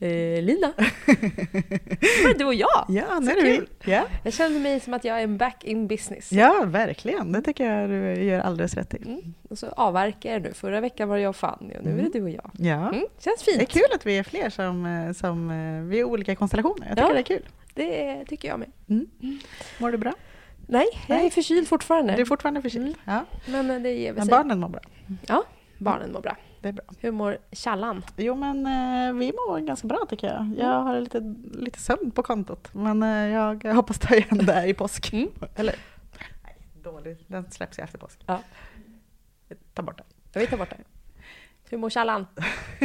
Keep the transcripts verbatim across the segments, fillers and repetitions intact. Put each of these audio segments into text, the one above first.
Eh, Lina. Var du och jag? Ja, nu är det vi. Yeah. Jag känner mig som att jag är back in business. Ja, verkligen. Det tycker jag du gör alldeles rätt till. Mm. Och så avverkar jag nu. Förra veckan var jag och Fanny och nu mm. är det du och jag. Ja. Mm. Känns fint. Det är kul att vi är fler som, som vi är olika konstellationer. Jag tycker ja, det är kul. Det tycker jag med. Mm. Mår du bra? Nej, jag Nej. är förkyld fortfarande. Du är fortfarande förkyld. Mm. Ja. Men, det ger Men barnen mår bra. Ja, barnen mår bra. Det är bra. Hur mår Källan? Jo, men eh, vi mår ganska bra tycker jag. Jag har lite, lite sömn på kontot. Men eh, jag hoppas ta igen det här i påsk. Mm. Eller, nej, dåligt. Den släpps jag efter påsk. Ja. Ta bort den. Jag vill ta bort den. Hur mår Källan?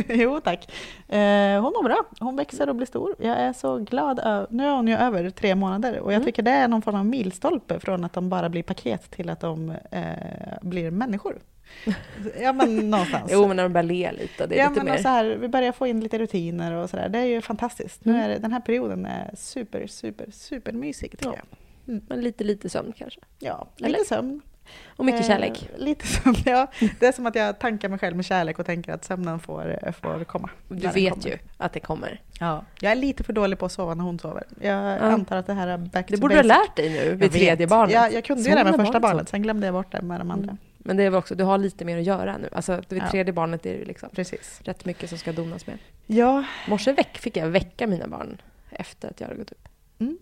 Jo, tack. Eh, hon mår bra. Hon växer och blir stor. Jag är så glad. Ö- nu är hon ju över tre månader. Och jag mm. tycker det är någon form av milstolpe från att de bara blir paket till att de eh, blir människor. Ja, men någonstans. Jo, men när de börjar le lite, det är ja, lite men mer. Så här, vi börjar få in lite rutiner och sådär. Det är ju fantastiskt. Mm. Nu är det, den här perioden är super, super, super mysig tycker ja. jag. Mm. Men lite, lite sömn kanske. Ja, Eller? lite sömn. Och mycket eh, kärlek. Lite sömn, ja. Det är som att jag tankar mig själv med kärlek och tänker att sömnen får, får komma. Du vet ju att det kommer. Ja. Jag är lite för dålig på att sova när hon sover. Jag ja. antar att det här är back to basic. Det borde du ha lärt dig nu vid tredje barnet. Ja, jag kunde ju det med första barnet. barnet. Sen glömde jag bort det med de andra. Mm. Men det är väl också, du har lite mer att göra nu. Alltså, vid ja. tredje barnet är det liksom Precis. rätt mycket som ska donas med. Ja. Morse veck fick jag väcka mina barn efter att jag hade gått upp. Mm.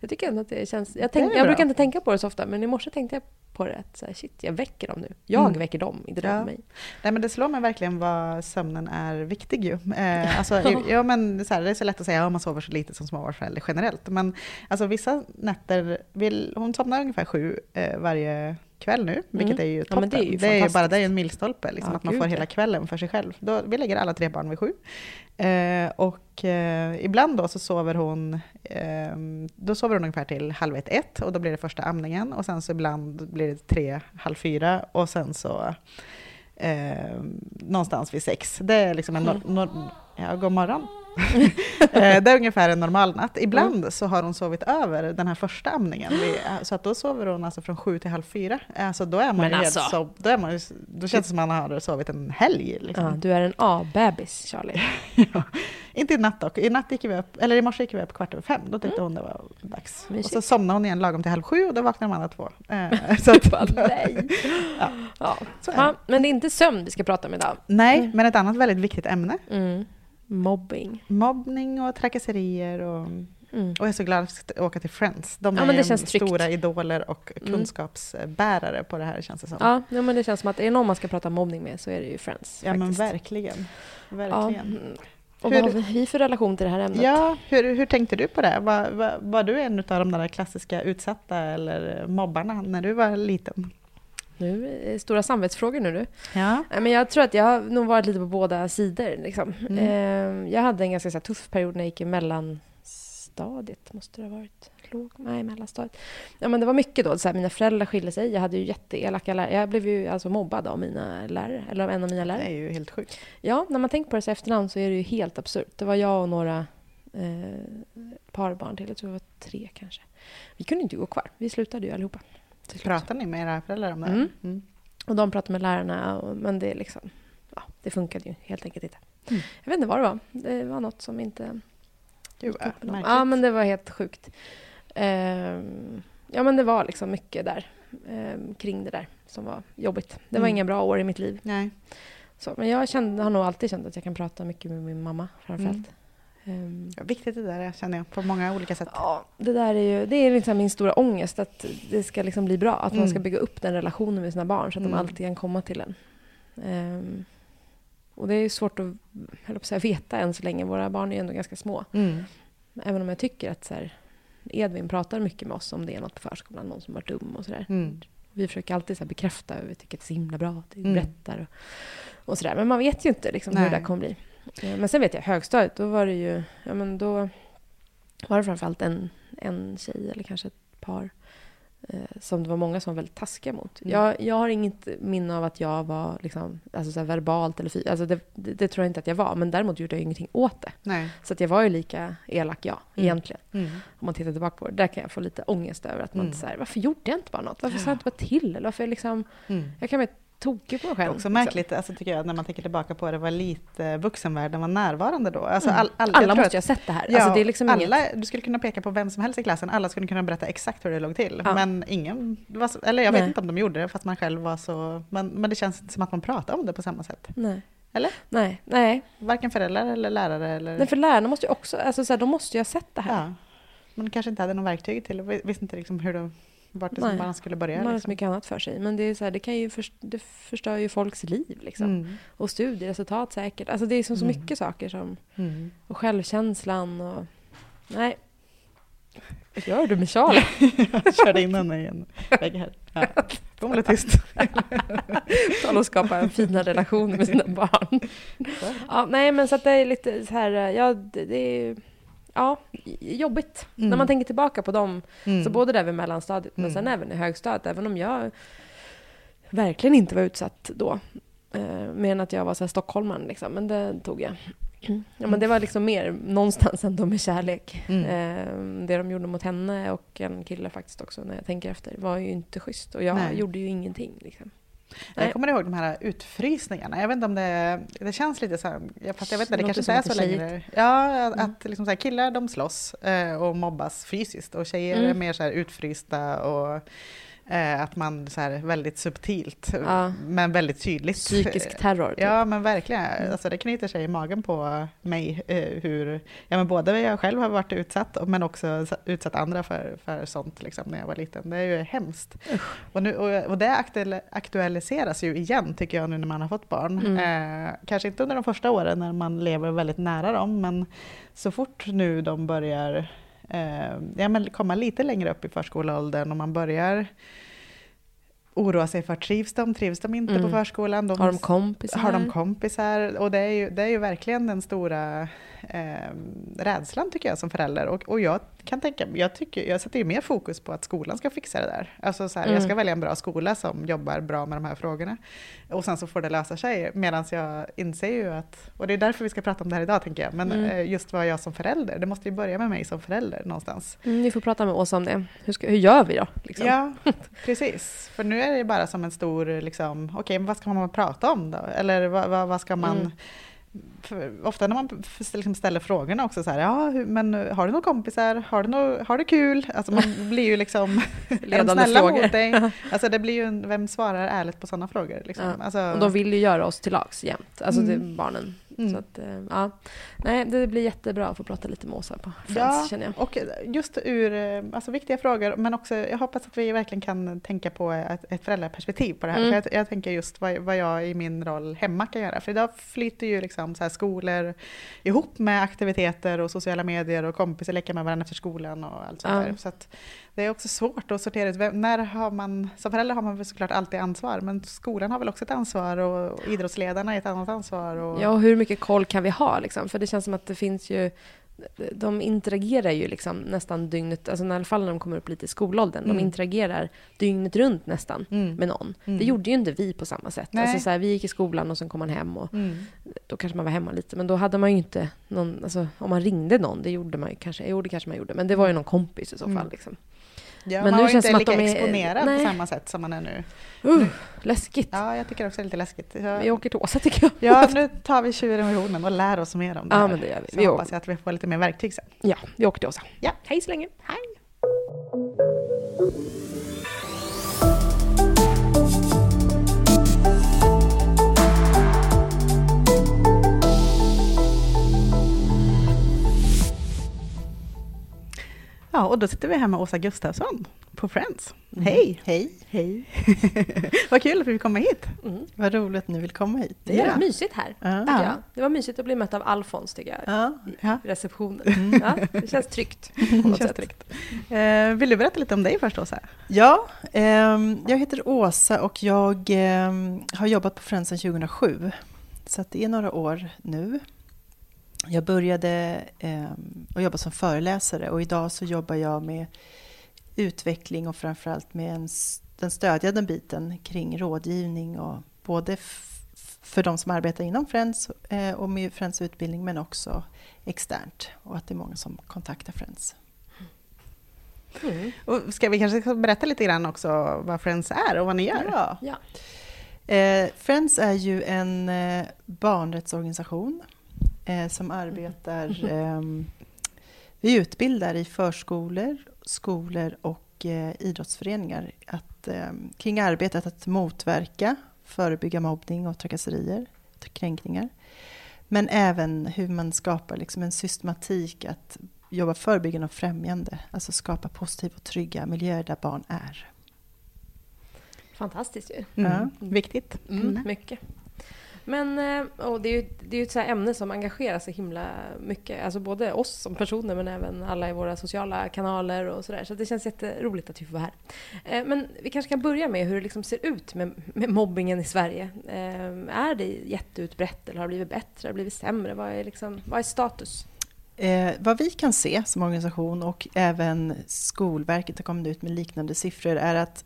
Jag tycker ändå att det känns... Jag, tänk, det jag brukar inte tänka på det så ofta, men i morse tänkte jag på det. Att så här, shit, jag väcker dem nu. Jag mm. väcker dem, inte ja. dem mig. Nej, men det slår mig verkligen vad sömnen är viktig ju. Eh, alltså, ja, men, så här, det är så lätt att säga att ja, man sover så lite som småbarnsförälder generellt. Men alltså, vissa nätter... Vill, hon somnar ungefär sju eh, varje... kväll nu, vilket mm. är ju toppen. Ja, det är ju, det är ju bara det är en milstolpe, liksom, ja, att man gud. får hela kvällen för sig själv. Då, vi lägger alla tre barn vid sju. Eh, och eh, ibland då så sover hon eh, då sover hon ungefär till halv ett, ett och då blir det första amningen och sen så ibland blir det tre, halv fyra och sen så eh, någonstans vid sex. Det är liksom en nor- nor- ja, god morgon. Det är ungefär en normal natt. Ibland mm. så har hon sovit över den här första amningen. Så att då sover hon alltså från sju till halv fyra. Alltså då är man ju alltså. så, då, är man ju, då känns det som att man har sovit en helg. Liksom. Ja, du är en A-bebis, Charlie. Ja. Inte i natt dock. I natt gick vi upp, eller i morse gick vi upp kvart över fem. Då tyckte mm. hon det var dags. Mysigt. Och så somnade hon igen lagom till halv sju och då vaknade de andra två. Så att, bara, nej. Ja. Ja. Så ja, men det är inte sömn vi ska prata om idag. Nej, mm. men ett annat väldigt viktigt ämne. Mm. Mobbing. Mobbning och trakasserier. Och, mm. och jag är så glad att åka till Friends. De ja, är det stora tryggt. idoler och kunskapsbärare mm. på det här, känns det som. Ja, ja, men det känns som att är det någon man ska prata om mobbning med så är det ju Friends. Ja, faktiskt. men verkligen. verkligen. Ja. Och hur, vad har vi för relation till det här ämnet? Ja, hur, hur tänkte du på det? Var, var, var du en av de där klassiska utsatta eller mobbarna när du var liten? Nu är stora samvetsfrågor nu nu. Ja. Men jag tror att jag har nog varit lite på båda sidor. Liksom. Mm. Jag hade en ganska så här, tuff period när jag gick i mellanstadiet. Måste det ha varit låg? Nej, mellanstadiet. Ja, men det var mycket då. Så här, mina föräldrar skilde sig. Jag hade ju jätteelaka lärare. Jag blev ju alltså mobbad av mina lärare. Eller av en av mina lärare. Det är ju helt sjukt. Ja, när man tänker på det så efterhand så är det ju helt absurt. Det var jag och några eh, par barn till. Jag tror det var tre kanske. Vi kunde inte gå kvar. Vi slutade ju allihopa. Pratar ni med era föräldrar om det? Mm. Mm. Och de pratar med lärarna, och, men det, liksom, ja, det funkade ju helt enkelt inte. Mm. Jag vet inte vad det var. Det var något som inte... Gud, ja, men det var helt sjukt. Uh, ja, men det var liksom mycket där. eh, kring det där som var jobbigt. Det var mm. inga bra år i mitt liv. Nej. Så, men jag kände, har nog alltid känt att jag kan prata mycket med min mamma framförallt. Mm. Um, ja, viktigt det där, känner jag, på många olika sätt. Ja, det där är ju, det är liksom min stora ångest, att det ska liksom bli bra, att mm. man ska bygga upp den relationen med sina barn så att mm. de alltid kan komma till en. Um, och det är ju svårt att, höll på att säga, veta än så länge. Våra barn är ändå ganska små. Mm. Även om jag tycker att så här, Edvin pratar mycket med oss om det är något på förskolan, någon som varit dum och sådär. Mm. Vi försöker alltid så här bekräfta hur vi tycker att det är så himla bra, att vi mm. berättar och, och sådär. Men man vet ju inte liksom hur det där kommer bli. Men sen vet jag, högstadiet, då var det ju, ja men då var det framförallt en, en tjej eller kanske ett par eh, som det var många som var väldigt taskiga mot. Mm. Jag, jag har inget minne av att jag var liksom, alltså så här verbalt eller fy, alltså det, det, det tror jag inte att jag var, men däremot gjorde jag ingenting åt det. Nej. Så att jag var ju lika elak jag mm. egentligen. Mm. Om man tittar tillbaka på det, där kan jag få lite ångest över att man mm. så här, varför gjorde jag inte bara något? Varför sa jag inte bara till? Eller varför jag liksom, mm. jag kan väl tokig på själv. Det är också märkligt liksom. Alltså, tycker jag, när man tänker tillbaka på det, var lite vuxenvärlden var närvarande då. Alltså, all, all, alla måste att, ju ha sett det här. Ja, alltså, det är liksom alla, inget... Du skulle kunna peka på vem som helst i klassen. Alla skulle kunna berätta exakt hur det låg till. Ja. Men ingen, var, eller jag Nej. vet inte om de gjorde det, fast man själv var så... Men, men det känns inte som att man pratar om det på samma sätt. Nej. Eller? Nej. Nej. Varken föräldrar eller lärare. Eller... Nej, för lärarna måste ju också... Alltså, så här, de måste ju ha sett det här. Ja. Man kanske inte hade någon verktyg till. Visste inte liksom hur de... vart det som man skulle börja. Man har liksom. mycket annat för sig. Men det, är så här, det, kan ju för, det förstör ju folks liv. Liksom. Mm. Och studieresultat säkert. Alltså det är som så mm. mycket saker. Som, mm. och självkänslan. Och, nej. Vad gör du med Charlie? Jag körde in henne i en vägg här. Ja. De blev tyst. Tala och skapa en fina relation med sina barn. Ja, nej, men så att det är lite så här... Ja, det, det är, ja, jobbigt. Mm. När man tänker tillbaka på dem, mm. så både där vid mellanstadiet, mm. men sen även i högstadiet, även om jag verkligen inte var utsatt då, eh, men att jag var så här stockholmaren liksom, men det tog jag. Mm. Ja, men det var liksom mer någonstans än de med kärlek. Mm. Eh, det de gjorde mot henne och en kille faktiskt också, när jag tänker efter, var ju inte schysst, och jag Nej. gjorde ju ingenting liksom. Nej. Jag kommer ihåg de här utfrysningarna. Jag vet inte om det, det känns lite så här, jag fattar, jag vet inte, det kanske inte är så längre. Ja, att mm. liksom så här, killar de slåss eh, och mobbas fysiskt, och tjejer mm. är mer så här utfrysta, och eh, att man så här väldigt subtilt, ja. men väldigt tydligt. Psykisk terror. Typ. Ja, men verkligen. Mm. Alltså, det knyter sig i magen på mig, eh, hur ja, men både jag själv har varit utsatt, men också utsatt andra för, för sånt liksom, när jag var liten. Det är ju hemskt. Mm. Och, nu, och, och det aktualiseras ju igen, tycker jag, nu när man har fått barn. Mm. Eh, kanske inte under de första åren när man lever väldigt nära dem, men så fort nu de börjar... Ja, men komma lite längre upp i förskoleåldern, och man börjar oroa sig för, trivs de, trivs de inte mm. på förskolan, de, har de kompisar? Har de kompisar? Och det är ju, det är ju verkligen den stora eh, rädslan, tycker jag, som förälder, och, och jag kan tänka, jag, tycker, jag sätter ju mer fokus på att skolan ska fixa det där, alltså så här, mm. jag ska välja en bra skola som jobbar bra med de här frågorna, och sen så får det lösa sig, medan jag inser ju att, och det är därför vi ska prata om det här idag, tänker jag, men mm. just vad jag som förälder, det måste ju börja med mig som förälder någonstans. Mm, vi får prata med Åsa om det, hur, ska, hur gör vi då? Liksom? Ja, precis, för nu är det bara som en stor, liksom, okej, okay, men vad ska man prata om då? Eller vad, vad, vad ska man... Mm. För, ofta när man liksom ställer frågorna också så här, ja, men har du några kompisar? Har du, några, har du kul? Alltså man blir ju liksom ledande frågor mot dig. Alltså det blir ju en, vem svarar ärligt på sådana frågor? Liksom. Ja. Alltså, och de vill ju göra oss till lags jämt, alltså mm. till barnen. Mm. Så att, ja. Nej, det blir jättebra att få prata lite med Åsa på Friends, ja, känner jag. Och just ur alltså, viktiga frågor, men också jag hoppas att vi verkligen kan tänka på ett, ett föräldraperspektiv på det här. Mm. För jag, jag tänker just vad, vad jag i min roll hemma kan göra. För idag flyter ju liksom så här skolor ihop med aktiviteter och sociala medier, och kompisar leker med varandra efter skolan och allt sånt mm. där. Så att det är också svårt att sortera ut. När har man, som förälder har man väl såklart alltid ansvar, men skolan har väl också ett ansvar, och idrottsledarna är ett annat ansvar. Och... Ja, och hur mycket koll kan vi ha? Liksom? För det känns som att det finns ju, de interagerar ju liksom nästan dygnet, alltså i alla fall när de kommer upp lite i skolåldern, mm. de interagerar dygnet runt nästan mm. med någon. Mm. Det gjorde ju inte vi på samma sätt. Alltså så här, vi gick i skolan och sen kom man hem, och mm. då kanske man var hemma lite, men då hade man ju inte någon, alltså om man ringde någon, det gjorde man ju kanske, jo det kanske man gjorde, men det var ju någon kompis i så fall liksom. Ja, men man nu känns inte som lika att de är exponerad nej. på samma sätt som man är nu. Uh, nu. Läskigt. Ja, jag tycker också det är lite läskigt. Jag... Vi åker till Åsa, tycker jag. Ja, nu tar vi tjuren vid hornen och lär oss mer om det. Ja, här. Men det gör vi. Så vi hoppas åker. Att vi får lite mer verktyg sen. Ja, vi åker till Åsa. Ja. Hej så länge. Hej. Ja, och då sitter vi här med Åsa Gustafsson på Friends. Mm. Hej! Hej! Hej. Vad kul att vi vill komma hit. Mm. Vad roligt att ni vill komma hit. Det är ja. mysigt här. Ja. Ja. Det var mysigt att bli mött av Alfons Tigard ja. ja. i receptionen. Mm. Ja, det känns tryggt. Det känns tryggt. Eh, vill du berätta lite om dig först, Åsa? Ja, eh, jag heter Åsa och jag eh, har jobbat på Friends sedan tjugohundrasju. Så att det är några år nu. Jag började eh, att jobba som föreläsare och idag så jobbar jag med utveckling och framförallt med en, den stödjande biten kring rådgivning och både f- för de som arbetar inom Friends eh, och med Friends utbildning men också externt och att det är många som kontaktar Friends. Mm. Mm. Och ska vi kanske berätta lite grann också vad Friends är och vad ni gör? Ja. Ja. Eh, Friends är ju en eh, barnrättsorganisation Eh, som arbetar, eh, vi utbildar i förskolor, skolor och eh, idrottsföreningar att, eh, kring arbetet att motverka, förebygga mobbning och trakasserier, kränkningar. Men även hur man skapar liksom en systematik att jobba förebyggande och främjande, alltså skapa positiva och trygga miljöer där barn är. Fantastiskt ju. Mm. Mm. Viktigt. Mm. Mycket. Men och det är ju, det är ju ett så här ämne som engagerar sig himla mycket. Alltså både oss som personer men även alla i våra sociala kanaler och sådär. Så det känns jätteroligt att vi får vara här. Men vi kanske kan börja med hur det liksom ser ut med, med mobbingen i Sverige. Är det jätteutbrett eller har det blivit bättre? Har det blivit sämre? Vad är, liksom, vad är status? Eh, vad vi kan se som organisation och även Skolverket har kommit ut med liknande siffror är att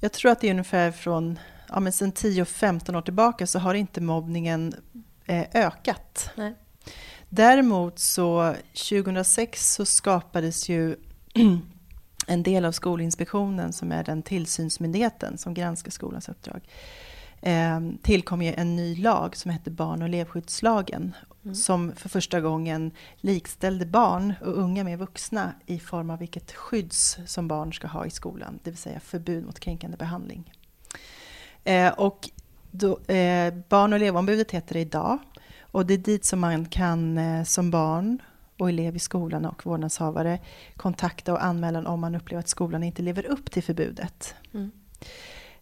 jag tror att det är ungefär från... Ja, men sen tio och femton år tillbaka så har inte mobbningen eh, ökat. Nej. Däremot så tjugohundrasex så skapades ju en del av Skolinspektionen som är den tillsynsmyndigheten som granskar skolans uppdrag. Eh, tillkom ju en ny lag som heter barn- och elevskyddslagen mm. som för första gången likställde barn och unga med vuxna i form av vilket skydds som barn ska ha i skolan. Det vill säga förbud mot kränkande behandling. Eh, och då, eh, barn- och elevombudet heter det idag och det är dit som man kan eh, som barn och elev i skolan och vårdnadshavare kontakta och anmälan om man upplever att skolan inte lever upp till förbudet. Mm.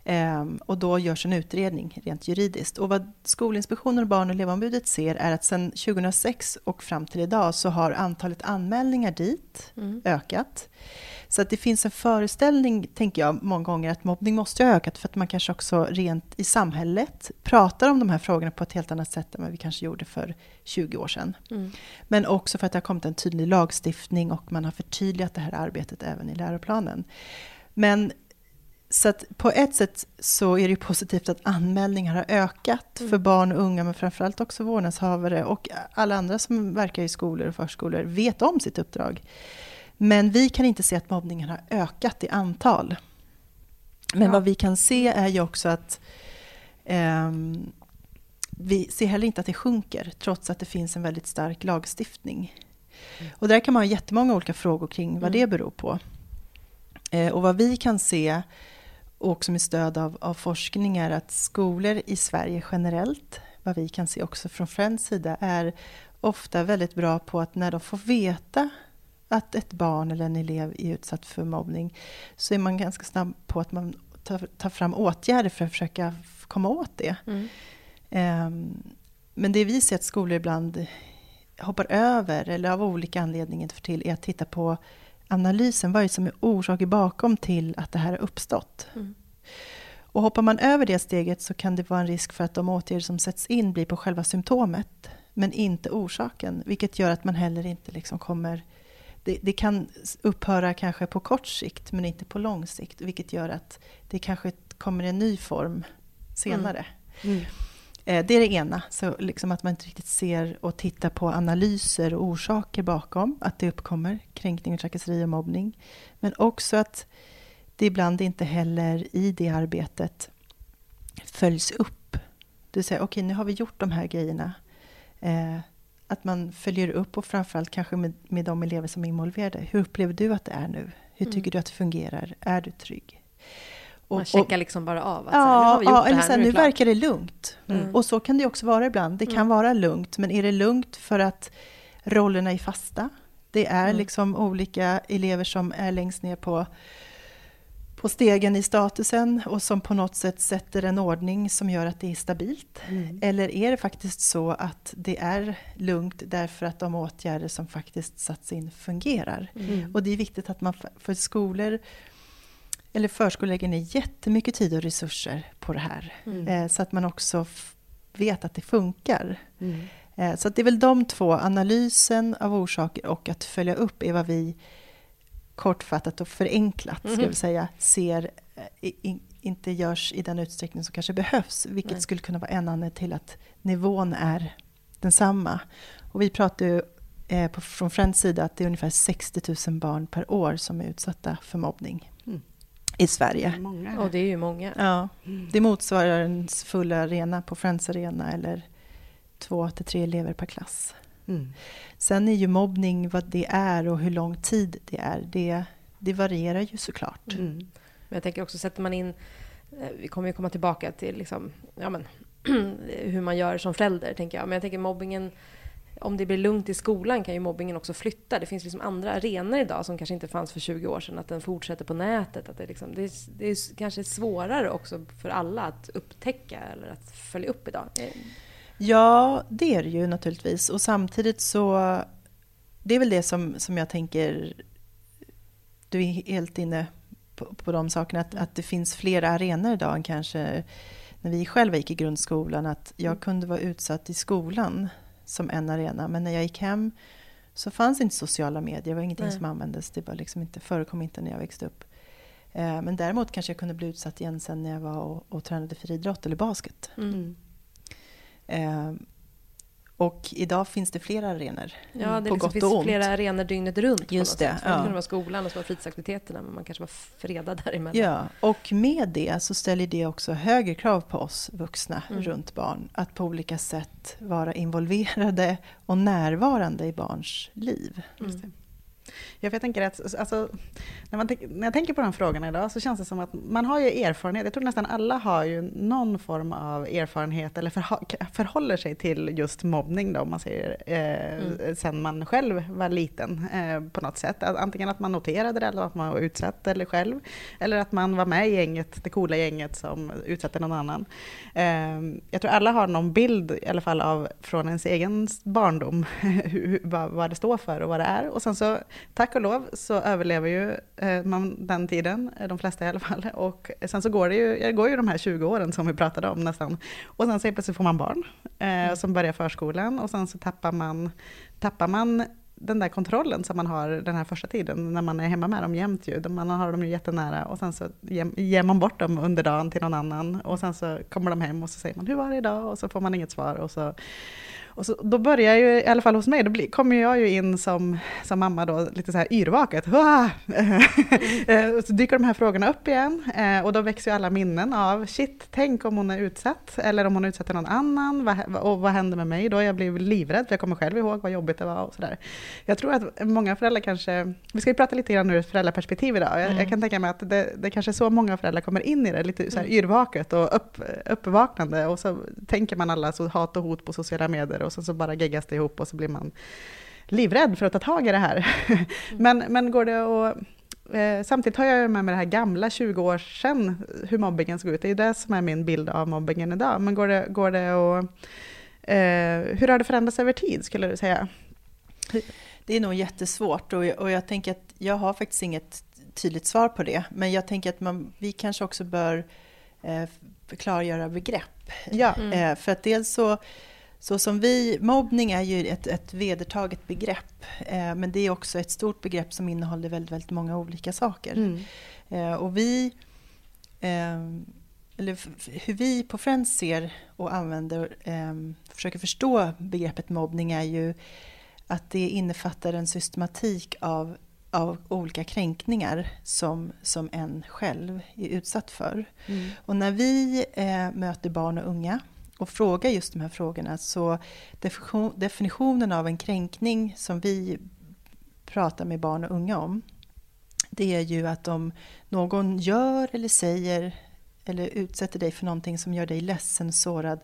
Eh, och då görs en utredning rent juridiskt. Och vad Skolinspektionen och barn- och elevombudet ser är att sedan tjugohundrasex och fram till idag så har antalet anmälningar dit mm. ökat. Så att det finns en föreställning, tänker jag, många gånger att mobbning måste ha ökat för att man kanske också rent i samhället pratar om de här frågorna på ett helt annat sätt än vad vi kanske gjorde för tjugo år sedan. Mm. Men också för att det har kommit en tydlig lagstiftning och man har förtydligat det här arbetet även i läroplanen. Men så att på ett sätt så är det ju positivt att anmälningar har ökat mm. för barn och unga men framförallt också vårdnadshavare och alla andra som verkar i skolor och förskolor vet om sitt uppdrag. Men vi kan inte se att mobbningen har ökat i antal. Men ja. vad vi kan se är ju också att eh, vi ser heller inte att det sjunker trots att det finns en väldigt stark lagstiftning. Mm. Och där kan man ha jättemånga olika frågor kring vad mm. det beror på. Eh, och vad vi kan se också med stöd av, av forskning är att skolor i Sverige generellt, vad vi kan se också från Friends sida, är ofta väldigt bra på att när de får veta att ett barn eller en elev är utsatt för mobbning så är man ganska snabb på att man tar, tar fram åtgärder för att försöka komma åt det. Mm. Um, men det vi ser att skolor ibland hoppar över eller av olika anledningar för till är att titta på analysen. Vad är det som är orsaker bakom till att det här har uppstått? Mm. Och hoppar man över det steget så kan det vara en risk för att de åtgärder som sätts in blir på själva symptomet men inte orsaken. Vilket gör att man heller inte liksom kommer... Det, det kan upphöra kanske på kort sikt men inte på lång sikt. Vilket gör att det kanske kommer en ny form senare. Mm. Mm. Eh, det är det ena. Så liksom att man inte riktigt ser och tittar på analyser och orsaker bakom. Att det uppkommer kränkning, trakasserier och mobbning. Men också att det ibland inte heller i det arbetet följs upp. Du säger okej okay, nu har vi gjort de här grejerna. Eh, Att man följer upp och framförallt kanske med, med de elever som är involverade. Hur upplever du att det är nu? Hur tycker mm. du att det fungerar? Är du trygg? Och, man checkar och, liksom bara av. Att ja, så här, nu har vi gjort ja, det här, sen, nu, nu verkar det lugnt. Mm. Och så kan det också vara ibland. Det kan mm. vara lugnt. Men är det lugnt för att rollerna är fasta? Det är mm. liksom olika elever som är längst ner på, på stegen i statusen och som på något sätt sätter en ordning som gör att det är stabilt. Mm. Eller är det faktiskt så att det är lugnt därför att de åtgärder som faktiskt satts in fungerar. Mm. Och det är viktigt att man för skolor... Eller förskolor lägger ner jättemycket tid och resurser på det här. Mm. Eh, så att man också f- vet att det funkar. Mm. Eh, så att det är väl de två, analysen av orsaker och att följa upp, är vad vi kortfattat och förenklat mm. ska vi säga, ser eh, in, inte görs i den utsträckning som kanske behövs. Vilket Nej. skulle kunna vara en anledning till att nivån är densamma. Och vi pratar ju eh, på, från Friends sida att det är ungefär sextio tusen barn per år som är utsatta för mobbning. Mm. I Sverige. Många. Och det är ju många. Ja. Mm. Det motsvarar en full arena på Friends Arena eller två till tre elever per klass. Mm. Sen är ju mobbning vad det är och hur lång tid det är. Det, det varierar ju såklart. Mm. Men jag tänker också, sätter man in, vi kommer ju komma tillbaka till liksom, ja men, hur man gör som förälder, tänker jag. Men jag tänker mobbningen, om det blir lugnt i skolan kan ju mobbingen också flytta. Det finns liksom andra arenor idag som kanske inte fanns för tjugo år sedan. Att den fortsätter på nätet. Att det, liksom, det, är, det är kanske svårare också för alla att upptäcka eller att följa upp idag. Ja, det är det ju naturligtvis. Och samtidigt så, det är väl det som, som jag tänker, du är helt inne på, på de sakerna. Att, att det finns flera arenor idag än kanske när vi själva gick i grundskolan. Att jag kunde vara utsatt i skolan som en arena. Men när jag gick hem så fanns inte sociala medier. Det var ingenting Nej. som användes. Det var liksom inte, förekom inte när jag växte upp. Eh, men däremot kanske jag kunde bli utsatt igen sen när jag var och, och tränade friidrott eller basket. Mm. Eh, och idag finns det flera arenor. Ja, det på liksom gott finns och ont. Flera arenor dygnet runt. Just det. Ja. Det kunde vara skolan och så var fritidsaktiviteterna, men man kanske var fredad däremellan. Ja, och med det så ställer det också högre krav på oss vuxna mm. runt barn. Att på olika sätt vara involverade och närvarande i barns liv. Mm. Just det. Ja, för jag tänker att alltså, när, man, när jag tänker på de frågorna idag så känns det som att man har ju erfarenhet. Jag tror nästan alla har ju någon form av erfarenhet eller förha- förhåller sig till just mobbning då, om man säger eh, mm. sen man själv var liten eh, på något sätt. Antingen att man noterade det eller att man var utsatt eller själv, eller att man var med i gänget, det coola gänget som utsatte någon annan. Eh, jag tror alla har någon bild i alla fall av från ens egen barndom hur, vad, vad det står för och vad det är, och sen så tack och lov så överlever ju eh, man den tiden, de flesta i alla fall. Och sen så går det ju, det går ju de här tjugo åren som vi pratade om nästan. Och sen så plötsligt får man barn eh, som börjar förskolan. Och sen så tappar man, tappar man den där kontrollen som man har den här första tiden. När man är hemma med dem jämt ju. Man har dem ju jättenära. Och sen så ger man bort dem under dagen till någon annan. Och sen så kommer de hem och så säger man hur var det idag? Och så får man inget svar och så... Och så, då börjar ju, i alla fall hos mig, då blir, kommer jag ju in som, som mamma då, lite så här yrvaket. Så dyker de här frågorna upp igen. Och då växer ju alla minnen av, shit, tänk om hon är utsatt. Eller om hon utsätter någon annan. Vad, och vad händer med mig då? Jag blir livrädd, för jag kommer själv ihåg vad jobbigt det var. Och så där. Jag tror att många föräldrar kanske... Vi ska ju prata lite grann ur ett föräldraperspektiv idag. Jag, mm. jag kan tänka mig att det, det kanske är så många föräldrar kommer in i det. Lite så här yrvaket och upp, uppvaknande. Och så tänker man alla så hat och hot på sociala medier. Och sen så bara geggas det ihop och så blir man livrädd för att ta tag i det här. men, men går det att... Eh, samtidigt har jag med mig det här gamla tjugo år sedan hur mobbingen såg ut. Det är ju det som är min bild av mobbingen idag. Men går det, går det att... Eh, hur har det förändrats över tid, skulle du säga? Det är nog jättesvårt. Och jag, och jag tänker att jag har faktiskt inget tydligt svar på det. Men jag tänker att man, vi kanske också bör eh, klargöra begrepp. Ja. Mm. Eh, för att dels så... Så som vi, mobbning är ju ett, ett vedertaget begrepp, eh, men det är också ett stort begrepp som innehåller väldigt, väldigt många olika saker. Mm. Eh, och vi, eh, eller f- hur vi på Friends ser och använder, eh, försöker förstå begreppet mobbning är ju att det innefattar en systematik av, av olika kränkningar som, som en själv är utsatt för. Mm. Och när vi eh, möter barn och unga och fråga just de här frågorna, så definitionen av en kränkning som vi pratar med barn och unga om, det är ju att om någon gör eller säger eller utsätter dig för någonting som gör dig ledsen, sårad,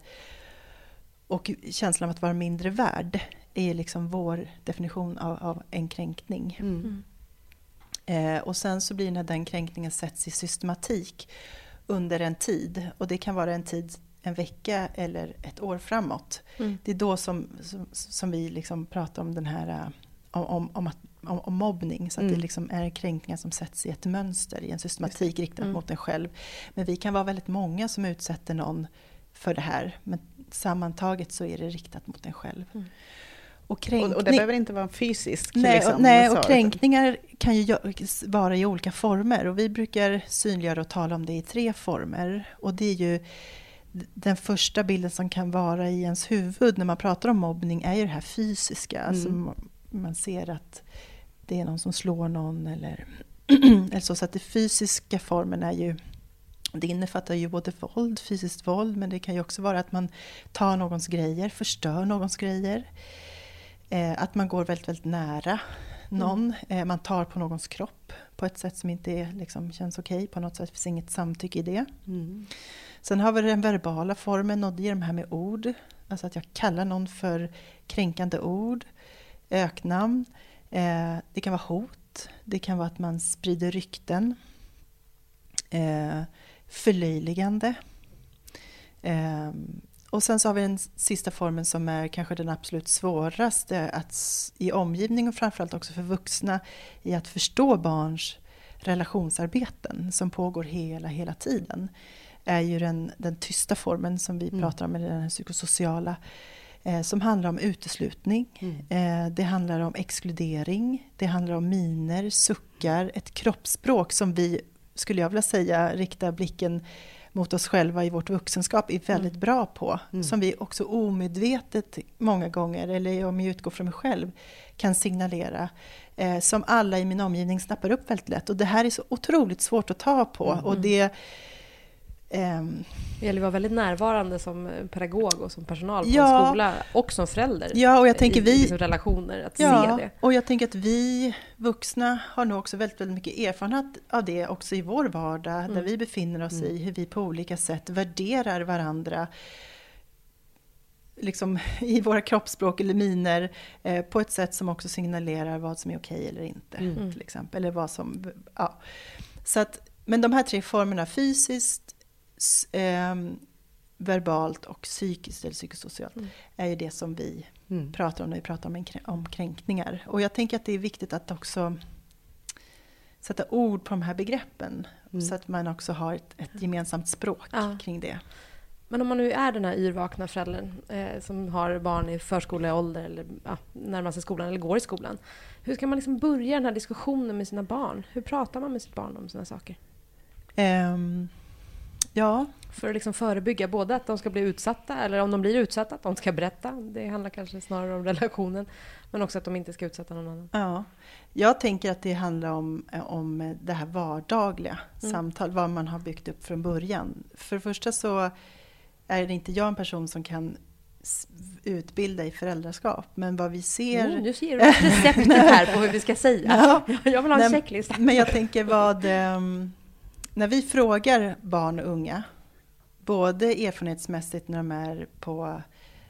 och känslan av att vara mindre värd är liksom vår definition av, av en kränkning. Mm. Eh, och sen så blir när den kränkningen sätts i systematik under en tid. Och det kan vara en tid, en vecka eller ett år framåt. Mm. Det är då som, som, som vi liksom pratar om den här om, om, att, om, om mobbning. Så att mm. det liksom är kränkningar som sätts i ett mönster, i en systematik riktad mm. mot en själv. Men vi kan vara väldigt många som utsätter någon för det här. Men sammantaget så är det riktat mot en själv. Mm. Och, kränkning... och, och det behöver inte vara fysiskt. Nej, liksom, och, nej, och kränkningar kan ju vara i olika former. Och vi brukar synliggöra och tala om det i tre former. Och det är ju den första bilden som kan vara i ens huvud när man pratar om mobbning är ju det här fysiska. Mm. Alltså man ser att det är någon som slår någon eller, eller så. Så att det fysiska formen är ju, det innefattar ju både våld, fysiskt våld, men det kan ju också vara att man tar någons grejer, förstör någons grejer. Eh, att man går väldigt, väldigt nära någon. Mm. Eh, man tar på någons kropp på ett sätt som inte är, liksom, känns okej. På något sätt finns inget samtycke i det. Mm. Sen har vi den verbala formen och det är de här med ord. Alltså att jag kallar någon för kränkande ord, öknamn. Eh, det kan vara hot, det kan vara att man sprider rykten. Eh, förlöjligande. Eh, och sen så har vi den sista formen som är kanske den absolut svåraste att i omgivning och framförallt också för vuxna i att förstå barns relationsarbeten som pågår hela, hela tiden är ju den, den tysta formen som vi mm. pratar om, eller den här psykosociala eh, som handlar om uteslutning. Mm. Eh, det handlar om exkludering, det handlar om miner, suckar, ett kroppsspråk som vi skulle jag vilja säga rikta blicken mot oss själva i vårt vuxenskap är väldigt mm. bra på. Mm. Som vi också omedvetet många gånger, eller om jag utgår från mig själv, kan signalera. Eh, som alla i min omgivning snappar upp väldigt lätt. Och det här är så otroligt svårt att ta på. Mm. Och det... Um, det gäller att vara väldigt närvarande som pedagog och som personal på ja, en skola och som förälder ja, och jag tänker i vi, liksom relationer att ja, se det. Och jag tänker att vi vuxna har nog också väldigt, väldigt mycket erfarenhet av det också i vår vardag mm. där vi befinner oss mm. i hur vi på olika sätt värderar varandra liksom i våra kroppsspråk eller miner eh, på ett sätt som också signalerar vad som är okej eller inte mm. till exempel eller vad som ja. Så att, men de här tre formerna fysiskt S, eh, verbalt och psykiskt eller psykosocialt mm. är ju det som vi mm. pratar om när vi pratar om, en, om kränkningar. Och jag tänker att det är viktigt att också sätta ord på de här begreppen mm. så att man också har ett, ett gemensamt språk ja. Kring det. Men om man nu är den här yrvakna föräldern eh, som har barn i förskoleålder eller ja, närmar sig skolan eller går i skolan, hur ska man liksom börja den här diskussionen med sina barn? Hur pratar man med sitt barn om såna saker? Ehm... Ja, för att liksom förebygga både att de ska bli utsatta eller om de blir utsatta att de ska berätta. Det handlar kanske snarare om relationen men också att de inte ska utsätta någon annan. Ja, jag tänker att det handlar om, om det här vardagliga mm. samtal, vad man har byggt upp från början. För det första så är det inte jag en person som kan utbilda i föräldraskap men vad vi ser... Mm, nu ser du receptet här på hur vi ska säga. Ja. Jag vill ha en checklist. Men jag tänker vad... Um... När vi frågar barn och unga, både erfarenhetsmässigt när de är på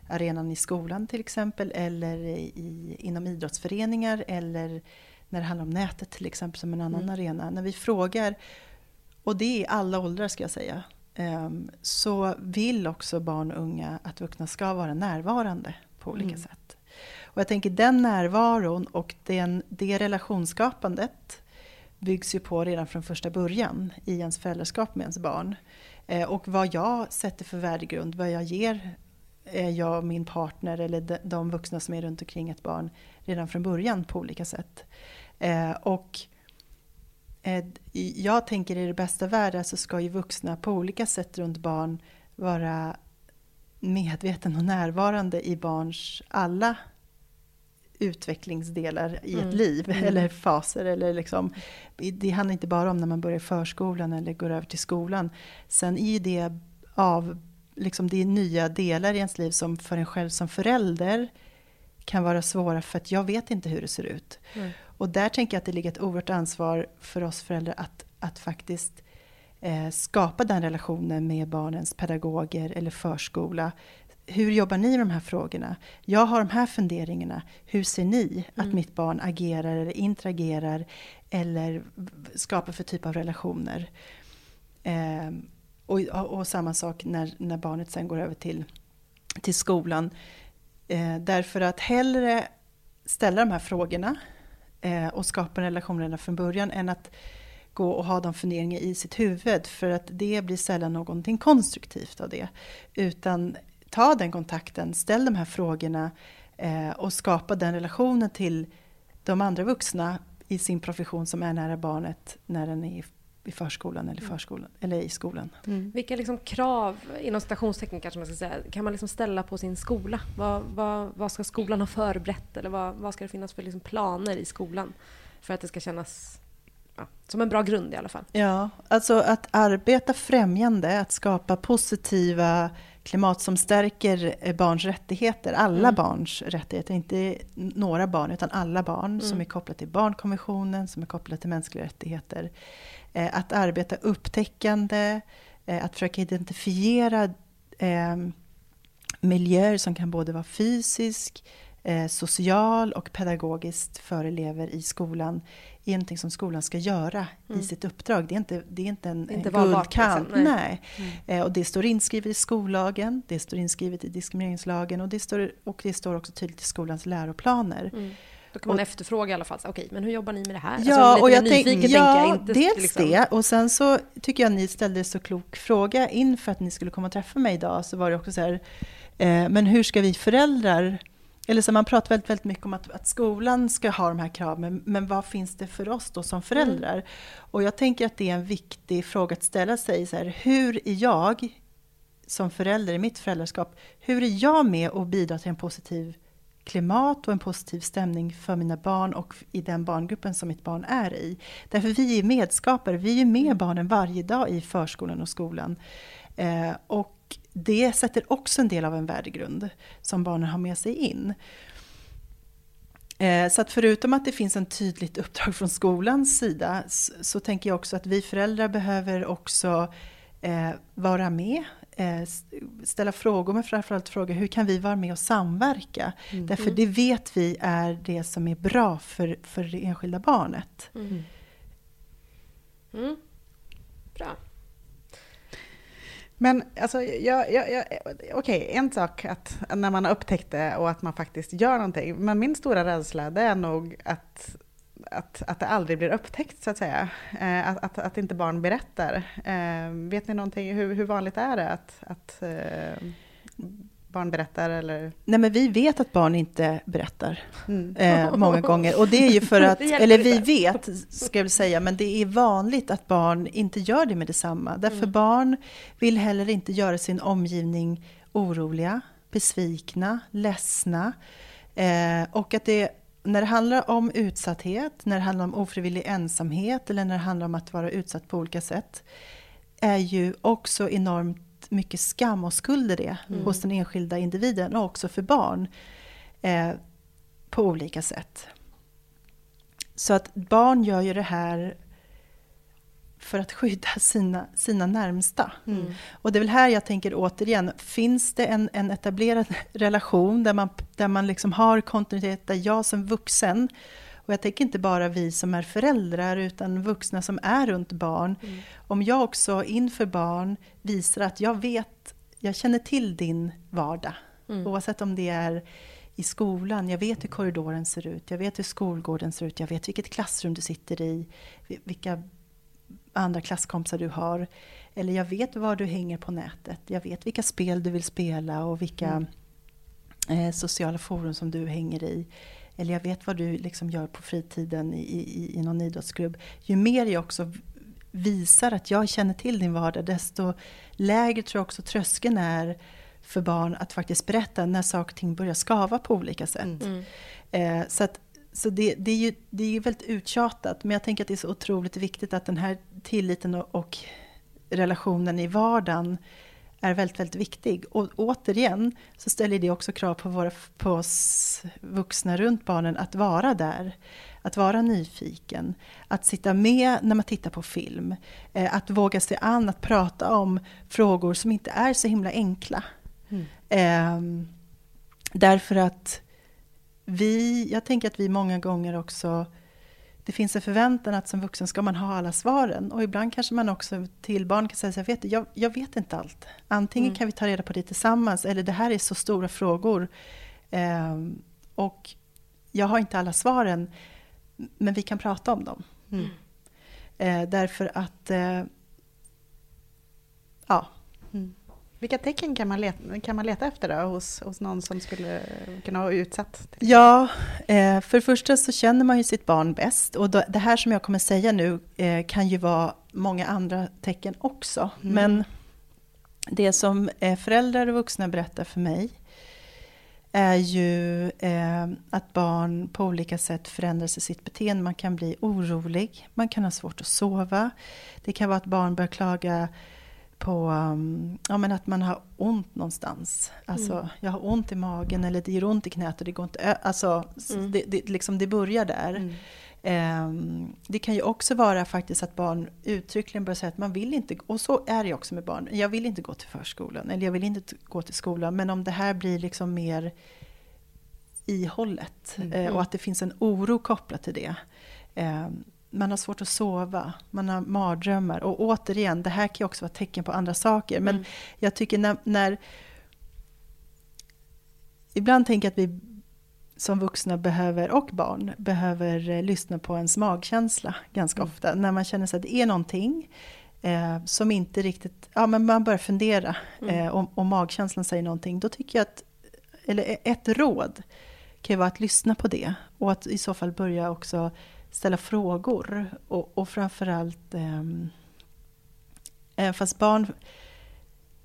arenan i skolan till exempel, eller i, inom idrottsföreningar, eller när det handlar om nätet till exempel som en annan mm. arena. När vi frågar, och det är i alla åldrar ska jag säga, så vill också barn och unga att vuxna ska vara närvarande på olika mm. sätt. Och jag tänker den närvaron och den, det relationsskapandet byggs ju på redan från första början i ens föräldraskap med ens barn. Eh, och vad jag sätter för värdegrund, vad jag ger eh, jag och min partner eller de, de vuxna som är runt omkring ett barn redan från början på olika sätt. Eh, och eh, jag tänker i det bästa världen så ska ju vuxna på olika sätt runt barn vara medveten och närvarande i barns alla utvecklingsdelar i mm. ett liv mm. eller faser eller liksom det handlar inte bara om när man börjar förskolan eller går över till skolan sen i det av liksom det är nya delar i ens liv som för en själv som förälder kan vara svåra för att jag vet inte hur det ser ut mm. och där tänker jag att det ligger ett oerhört ansvar för oss föräldrar att, att faktiskt eh, skapa den relationen med barnens pedagoger eller förskola hur jobbar ni med de här frågorna? Jag har de här funderingarna. Hur ser ni att mm. mitt barn agerar eller interagerar eller skapar för typ av relationer? Eh, och, och samma sak när, när barnet sen går över till, till skolan. Eh, därför att hellre ställa de här frågorna eh, och skapa relationerna från början än att gå och ha de funderingar i sitt huvud, för att det blir sällan någonting konstruktivt av det. Utan ta den kontakten, ställ de här frågorna eh, och skapa den relationen till de andra vuxna i sin profession som är nära barnet när den är i förskolan eller, förskolan, mm. eller i skolan. Mm. Vilka liksom krav inom stationstecken kanske man ska säga, kan man liksom ställa på sin skola? Vad, vad, vad ska skolan ha förberett, eller vad, vad ska det finnas för liksom planer i skolan för att det ska kännas... som en bra grund i alla fall. Ja, alltså att arbeta främjande, att skapa positiva klimat som stärker barns rättigheter. Alla mm. barns rättigheter, inte några barn utan alla barn mm. som är kopplat till barnkonventionen, som är kopplat till mänskliga rättigheter. Att arbeta upptäckande, att försöka identifiera miljöer som kan både vara fysisk, social och pedagogiskt för elever i skolan är någonting som skolan ska göra mm. i sitt uppdrag. Det är inte, det är inte en, det är inte en guldkant. Liksom, nej. Nej. Mm. Och det står inskrivet i skollagen, det står inskrivet i diskrimineringslagen och det står, och det står också tydligt i skolans läroplaner. Mm. Då kan man och, efterfråga i alla fall. Okej, okay, men hur jobbar ni med det här? Ja, alltså, och jag nyfiken, tänk, ja jag inte, dels liksom. Det. Och sen så tycker jag ni ställde så klok fråga inför att ni skulle komma och träffa mig idag. Så var det också så här, eh, men hur ska vi föräldrar... Eller så man pratar väldigt, väldigt mycket om att, att skolan ska ha de här kraven. Men vad finns det för oss då som föräldrar? Mm. Och jag tänker att det är en viktig fråga att ställa sig. Så här, hur är jag som förälder i mitt föräldraskap? Hur är jag med och bidrar till en positiv klimat och en positiv stämning för mina barn och i den barngruppen som mitt barn är i? Därför vi är medskapare. Vi är med barnen varje dag i förskolan och skolan. Eh, och det sätter också en del av en värdegrund som barnen har med sig in. Så att förutom att det finns en tydligt uppdrag från skolans sida, så tänker jag också att vi föräldrar behöver också vara med, ställa frågor, men framförallt fråga hur kan vi vara med och samverka? Mm. Därför det vet vi är det som är bra för, för det enskilda barnet. Mm. Mm. Bra. Men alltså, jag, jag, jag, okej, en sak att när man har upptäckt det och att man faktiskt gör någonting. Men min stora rädsla, det är nog att, att, att det aldrig blir upptäckt, så att säga. Eh, att, att, att inte barn berättar. Eh, vet ni någonting, hur, hur vanligt är det att, att eh, barn berättar? Eller? Nej, men vi vet att barn inte berättar mm. eh, många gånger. Och det är ju för att, eller vi vet, ska jag säga, men det är vanligt att barn inte gör det med detsamma. Därför mm. barn vill heller inte göra sin omgivning oroliga, besvikna, ledsna. Eh, och att det, när det handlar om utsatthet, när det handlar om ofrivillig ensamhet eller när det handlar om att vara utsatt på olika sätt, är ju också enormt mycket skam och skuld i det mm. hos den enskilda individen och också för barn eh, på olika sätt. Så att barn gör ju det här för att skydda sina, sina närmsta. Mm. Och det är väl här jag tänker återigen, finns det en, en etablerad relation där man, där man liksom har kontinuitet, där jag som vuxen, och jag tänker inte bara vi som är föräldrar utan vuxna som är runt barn. Mm. Om jag också inför barn visar att jag vet, jag känner till din vardag. Mm. Oavsett om det är i skolan, jag vet hur korridoren ser ut, jag vet hur skolgården ser ut, jag vet vilket klassrum du sitter i, vilka andra klasskompisar du har. Eller jag vet var du hänger på nätet, jag vet vilka spel du vill spela och vilka mm. eh, sociala forum som du hänger i. Eller jag vet vad du liksom gör på fritiden i, i, i någon idrottsklubb. Ju mer jag också visar att jag känner till din vardag, desto lägre tror jag också tröskeln är för barn att faktiskt berätta när saker och ting börjar skava på olika sätt. Mm. Eh, så att, så det, det är ju det är väldigt uttjatat. Men jag tänker att det är så otroligt viktigt att den här tilliten och, och relationen i vardagen är väldigt, väldigt viktig. Och återigen så ställer det också krav på, våra, på oss vuxna runt barnen att vara där. Att vara nyfiken. Att sitta med när man tittar på film. Eh, att våga sig an att prata om frågor som inte är så himla enkla. Mm. Eh, därför att vi, jag tänker att vi många gånger också, det finns en förväntan att som vuxen ska man ha alla svaren. Och ibland kanske man också till barn kan säga så här, vet du, jag, jag vet inte allt. Antingen mm. kan vi ta reda på det tillsammans, eller det här är så stora frågor. Eh, och jag har inte alla svaren, men vi kan prata om dem. Mm. Eh, därför att eh, ja. Mm. Vilka tecken kan man leta, kan man leta efter då, hos, hos någon som skulle kunna ha utsatt? Ja, eh, för det första så känner man ju sitt barn bäst. Och då, det här som jag kommer säga nu eh, kan ju vara många andra tecken också. Mm. Men det som eh, föräldrar och vuxna berättar för mig är ju eh, att barn på olika sätt förändrar sig sitt beteende. Man kan bli orolig, man kan ha svårt att sova. Det kan vara att barn börjar klaga på um, ja, men att man har ont någonstans. Alltså, mm. jag har ont i magen, eller det gör ont i knät och det går inte ö- alltså, mm. det, det, liksom det börjar där. Mm. Um, det kan ju också vara faktiskt att barn uttryckligen börjar säga att man vill inte, och så är det också med barn, jag vill inte gå till förskolan, eller jag vill inte t- gå till skolan, men om det här blir liksom mer i hållet mm. uh, och att det finns en oro kopplat till det. Um, Man har svårt att sova, man har mardrömmar. Och återigen, det här kan ju också vara tecken på andra saker. Men mm. jag tycker när, när... Ibland tänker jag att vi som vuxna behöver, och barn behöver eh, lyssna på ens magkänsla ganska mm. ofta. När man känner sig att det är någonting eh, som inte riktigt... Ja, men man börjar fundera eh, om, om magkänslan säger någonting. Då tycker jag att... Eller ett råd kan ju vara att lyssna på det. Och att i så fall börja också... ställa frågor och, och framförallt eh, fast barn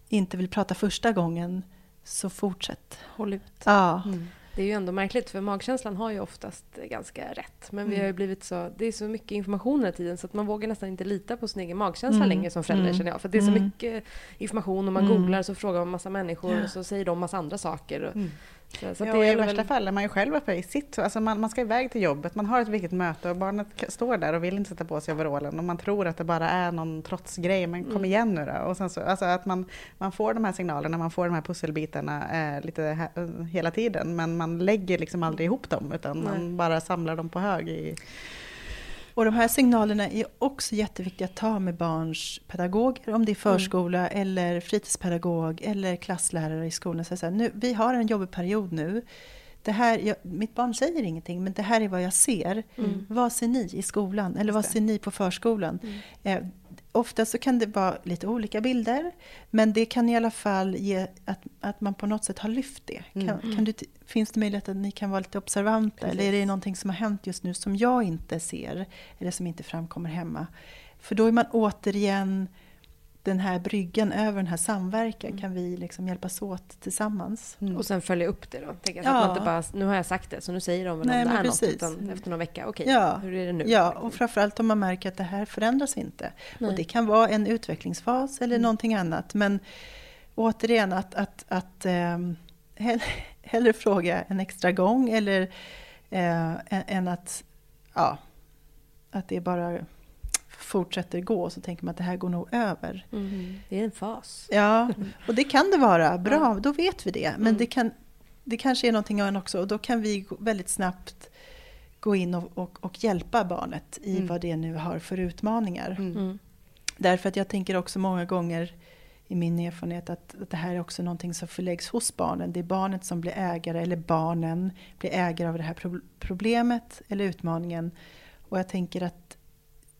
inte vill prata första gången, så fortsätt. Håll ut. Ja. Mm. Det är ju ändå märkligt, för magkänslan har ju oftast ganska rätt. Men vi har ju blivit så, det är så mycket information hela tiden, så att man vågar nästan inte lita på sin egen magkänsla mm. längre som förälder, mm. känner jag. För det är så mycket information, och man mm. googlar, så frågar man massa människor och så säger de massa andra saker. Mm. Så, så att ja, det är i värsta väl... fall är man ju själv uppe i sitt. Alltså man, man ska iväg till jobbet, man har ett viktigt möte och barnet står där och vill inte sätta på sig overallen. Och man tror att det bara är någon trotsgrej, men kom igen nu då. Och sen så, alltså att man, man får de här signalerna, man får de här pusselbitarna eh, lite he- hela tiden. Men man lägger liksom aldrig ihop dem, utan Nej. man bara samlar dem på hög. I... Och de här signalerna är också jätteviktiga att ta med barns pedagoger. Om det är förskola mm. eller fritidspedagog eller klasslärare i skolan. Så så här, nu, vi har en jobbig period nu. Det här, jag, mitt barn säger ingenting, men det här är vad jag ser. Mm. Vad ser ni i skolan? Eller vad ser ni på förskolan? Mm. Eh, ofta så kan det vara lite olika bilder. Men det kan i alla fall ge att, att man på något sätt har lyft det. Kan, mm. kan du, finns det möjlighet att ni kan vara lite observanta? Precis. Eller är det någonting som har hänt just nu som jag inte ser? Eller som inte framkommer hemma? För då är man återigen den här bryggan över den här samverkan. Mm. Kan vi liksom hjälpas åt tillsammans? Mm. Och sen följa upp det då. Tänk alltså ja. att man inte bara, nu har jag sagt det så nu säger de Nej, om det är något. Utan efter någon vecka, okej, okay, ja. hur är det nu? Ja, och framförallt om man märker att det här förändras inte. Nej. Och det kan vara en utvecklingsfas eller mm. någonting annat. Men återigen att, att, att ähm, hell- hellre fråga en extra gång. Eller äh, än att, ja, att det är bara... fortsätter gå, så tänker man att det här går nog över. Mm. Det är en fas. Ja, och det kan det vara. Bra, mm. då vet vi det. Men mm. det, kan, det kanske är någonting annat också. Och då kan vi väldigt snabbt gå in och, och, och hjälpa barnet i mm. vad det nu har för utmaningar. Mm. Därför att jag tänker också många gånger i min erfarenhet att, att det här är också någonting som förläggs hos barnen. Det är barnet som blir ägare, eller barnen blir ägare av det här pro- problemet eller utmaningen. Och jag tänker att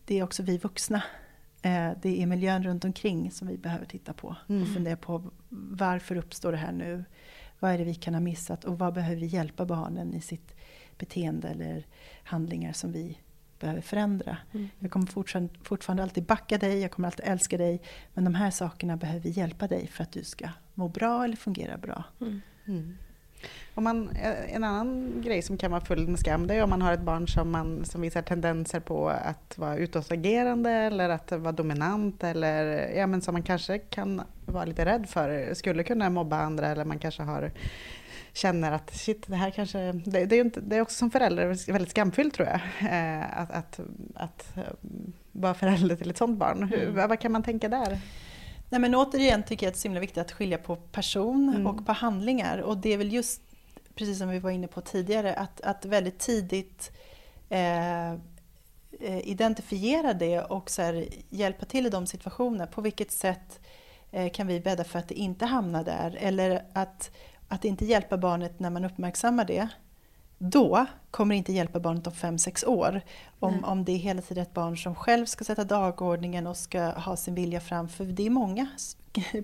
det är också vi vuxna. Det är miljön runt omkring som vi behöver titta på. Mm. Och fundera på varför uppstår det här nu? Vad är det vi kan ha missat? Och vad behöver vi hjälpa barnen i sitt beteende eller handlingar som vi behöver förändra? Mm. Jag kommer fortfarande, fortfarande alltid backa dig. Jag kommer alltid älska dig. Men de här sakerna behöver vi hjälpa dig för att du ska må bra eller fungera bra. Mm. Mm. Om man, en annan grej som kan vara full med skam, det är om man har ett barn som, man, som visar tendenser på att vara utåtagerande eller att vara dominant, eller ja, men som man kanske kan vara lite rädd för skulle kunna mobba andra, eller man kanske har, känner att shit, det här kanske, det, det, är, inte, det är också som förälder väldigt skamfyllt tror jag, att, att, att vara förälder till ett sånt barn. Hur, vad kan man tänka där? Nej, men återigen tycker jag att det är så himla viktigt att skilja på person mm. och på handlingar. Och det är väl just, precis som vi var inne på tidigare, att, att väldigt tidigt eh, identifiera det och så här, hjälpa till i de situationerna. På vilket sätt eh, kan vi bädda för att det inte hamnar där? Eller att, att inte hjälpa barnet när man uppmärksammar det. Då kommer det inte hjälpa barnet om fem sex år. Om, mm. om det är hela tiden ett barn som själv ska sätta dagordningen och ska ha sin vilja fram. För det är många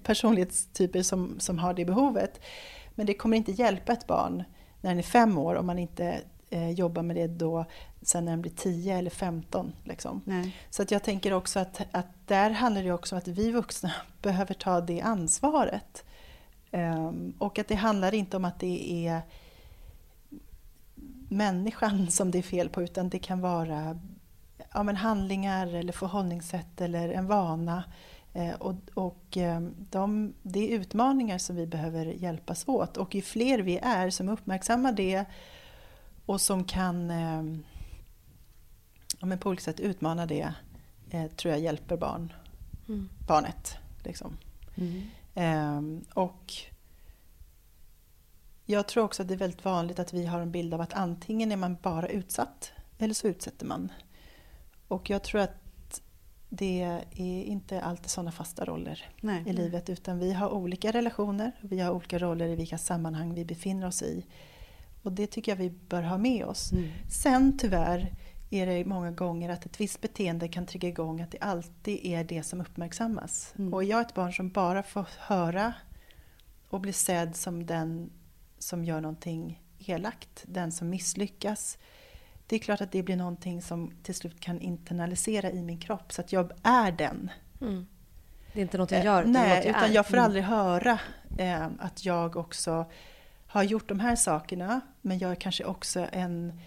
personlighetstyper som, som har det behovet. Men det kommer inte hjälpa ett barn när den är fem år om man inte eh, jobbar med det då sen när den blir tio eller femton. Liksom. Nej. Så att jag tänker också att, att där handlar det också om att vi vuxna behöver ta det ansvaret. Um, och att det handlar inte om att det är människan som det är fel på, utan det kan vara ja, men handlingar eller förhållningssätt eller en vana. Eh, och och de, det är utmaningar som vi behöver hjälpas åt. Och ju fler vi är som uppmärksammar det och som kan eh, ja, men på olika sätt utmana det, eh, tror jag hjälper barn, mm. barnet. Liksom. Mm. Eh, och jag tror också att det är väldigt vanligt att vi har en bild av att antingen är man bara utsatt eller så utsätter man. Och jag tror att det är inte alltid sådana fasta roller Nej. i livet, utan vi har olika relationer, vi har olika roller i vilka sammanhang vi befinner oss i. Och det tycker jag vi bör ha med oss. Mm. Sen tyvärr är det många gånger att ett visst beteende kan trigga igång att det alltid är det som uppmärksammas. Mm. Och jag är ett barn som bara får höra och bli sedd som den som gör någonting elakt, den som misslyckas. Det är klart att det blir någonting som till slut kan internalisera i min kropp. Så att jag är den. Mm. Det är inte något jag gör. Eh, nej, något jag utan är. jag får aldrig mm. höra eh, att jag också har gjort de här sakerna. Men jag är kanske också en,